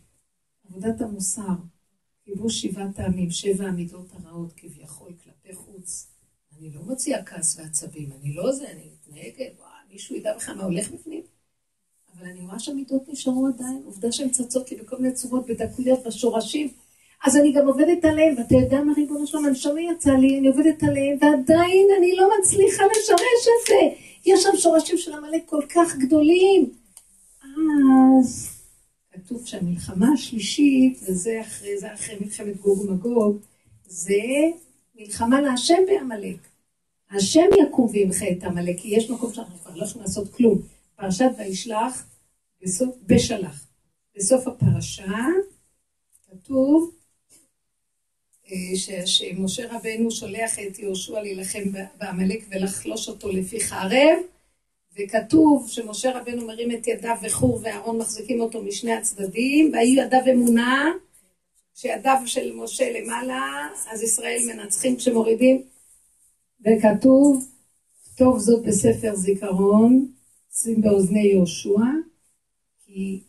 עבודת המוסר, כיבוש 7 העמים, 7 המידות הרעות, כביכול, כלפי חוץ. אני לא מוציאה כעס ועצבים, אני לא זה, אני מתנהגת, מישהו ידע בכלל מה הולך בפנים. אבל אני רואה שהמידות נשארו עדיין, עובדה שהן צצות לי בכל מיני צורות, בדקויות, בשורשים, אז אני גם עובדת עליהם, ואתה יודע מה ריבונו שלנו, הנשמה יצא לי, אני עובדת עליהם, ועדיין אני לא מצליחה לשרש את זה. יש שם שורשים של עמלק כל כך גדולים. אז כתוב שהמלחמה השלישית, וזה אחרי מלחמת גוג ומגוג, זה מלחמה להשם בעמלק. השם יקום וימחה את עמלק, כי יש מקום שאנחנו כבר לא יכולים לעשות כלום. פרשת וישלח, בשלח. בסוף הפרשה, כתוב, שמשה רבנו שולח את יהושע להילחם בעמלק ולחלוש אותו לפי חרב, וכתוב שמשה רבנו מרים את ידיו וחור ואהרון מחזיקים אותו משני הצדדים, והיו ידיו אמונה, שידיו של משה למעלה, אז ישראל מנצחים כשמורידים, וכתוב, כתוב זאת בספר זיכרון, שים באוזני יהושע, כי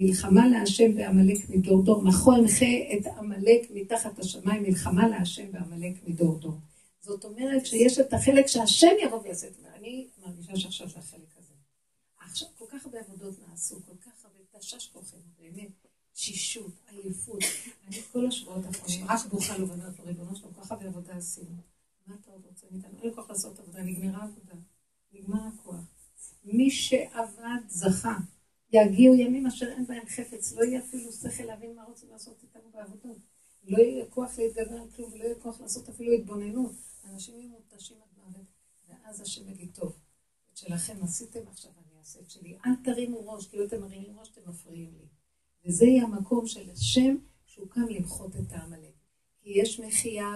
מלחמה להשם ועמלק מדור דור, מחו הנחה את עמלק מתחת השמיים, מלחמה להשם ועמלק מדור דור. זאת אומרת שיש את החלק שהשם יבוא ויעשה, ואני מרגישה שעכשיו זה החלק הזה. עכשיו כל כך הרבה עבודות נעשו, כל כך הרבה תשש כוחים, באמת, שישות, עייפות. אני כל השבועות האחרונים, רק ברוכה לבנות, ריבונו שלנו, כל כך הרבה עבודה עשינו. מה אתה עוד רוצה? אין כוח לעשות עבודה, נגמרה עבודה, נגמר הכוח. מי שעבד זכה. יגיעו ימים אשר אין בהם חפץ, לא יהיה אפילו שכל להבין מה רוצים לעשות איתנו בעבודות. לא יהיה כוח להתגבר על כלום, לא יהיה כוח לעשות אפילו התבוננות. אנשים יהיו מותשים עד מוות, ואז השם יגיד טוב. את שלכם עשיתם עכשיו, אני אעשה את שלי. אל תרימו ראש, כאילו אתם מרימים ראש, אתם מפריעים לי. וזה יהיה המקום של השם שהוא קם למחות את העמלק. כי יש מחייה,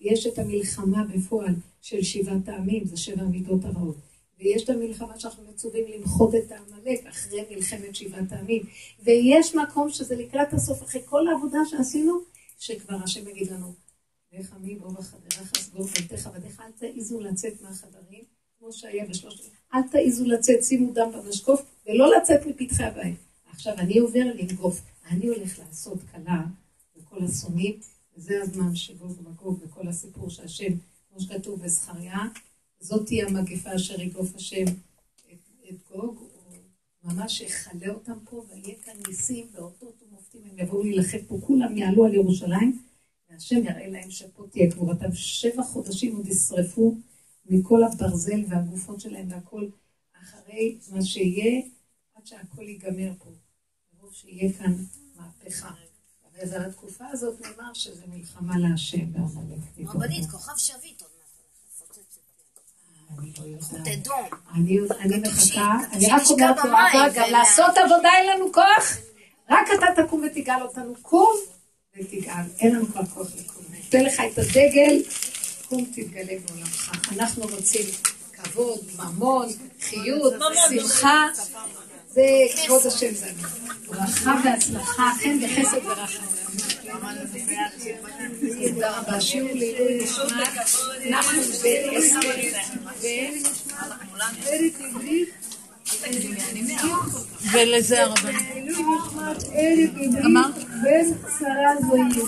יש את המלחמה בפועל של 7 העמים, זה 7 המידות הרעות. ויש את המלחמה שאנחנו מצווים למחות את העמלק אחרי מלחמת 7 העמים. ויש מקום שזה לקראת הסוף, אחרי כל העבודה שעשינו, שכבר השם יגיד לנו, לך מי בוא בחדרך, סגור פלתך עבדיך, אל תעיזו לצאת מהחדרים, כמו שהיה ב3, אל תעיזו לצאת, שימו דם במשקוף, ולא לצאת מפתחי הבית. עכשיו אני עובר לנגוף, אני הולך לעשות קלה, וכל הסונים, וזה הזמן שגוג ומגוג, וכל הסיפור שהשם, כמו שכתוב בזכריה, זאת תהיה המגפה אשר יגוף השם את גוג, הוא ממש יחלה אותם פה, ויהיה כאן ניסים ואותות ומופתים, הם יבואו להילחם פה, כולם יעלו על ירושלים, והשם יראה להם שפה תהיה קבורתם. 7 חודשים עוד ישרפו מכל הברזל והגופות שלהם והכל, אחרי מה שיהיה, עד שהכל ייגמר פה, ברוב שיהיה כאן מהפכה. ואז על התקופה הזאת נאמר שזה מלחמה להשם. רבנית, כוכב שביט עוד. אני מחכה, אני רק אומרת לו, אבל גם לעשות עבודה אין לנו כוח, רק אתה תקום ותגאל אותנו, קום ותגאל, אין לנו כבר כוח לקום, נתן לך את הדגל, קום תתגלה בעולמך, אנחנו רוצים כבוד, ממון, חיות, שמחה, זה כבוד השם. ברכה והצלחה, חן וחסד ורחם. תודה רבה, שיעור לעילוי נשמת אנחנו ולזה הרבה. אמרת? בין שרה זוהי.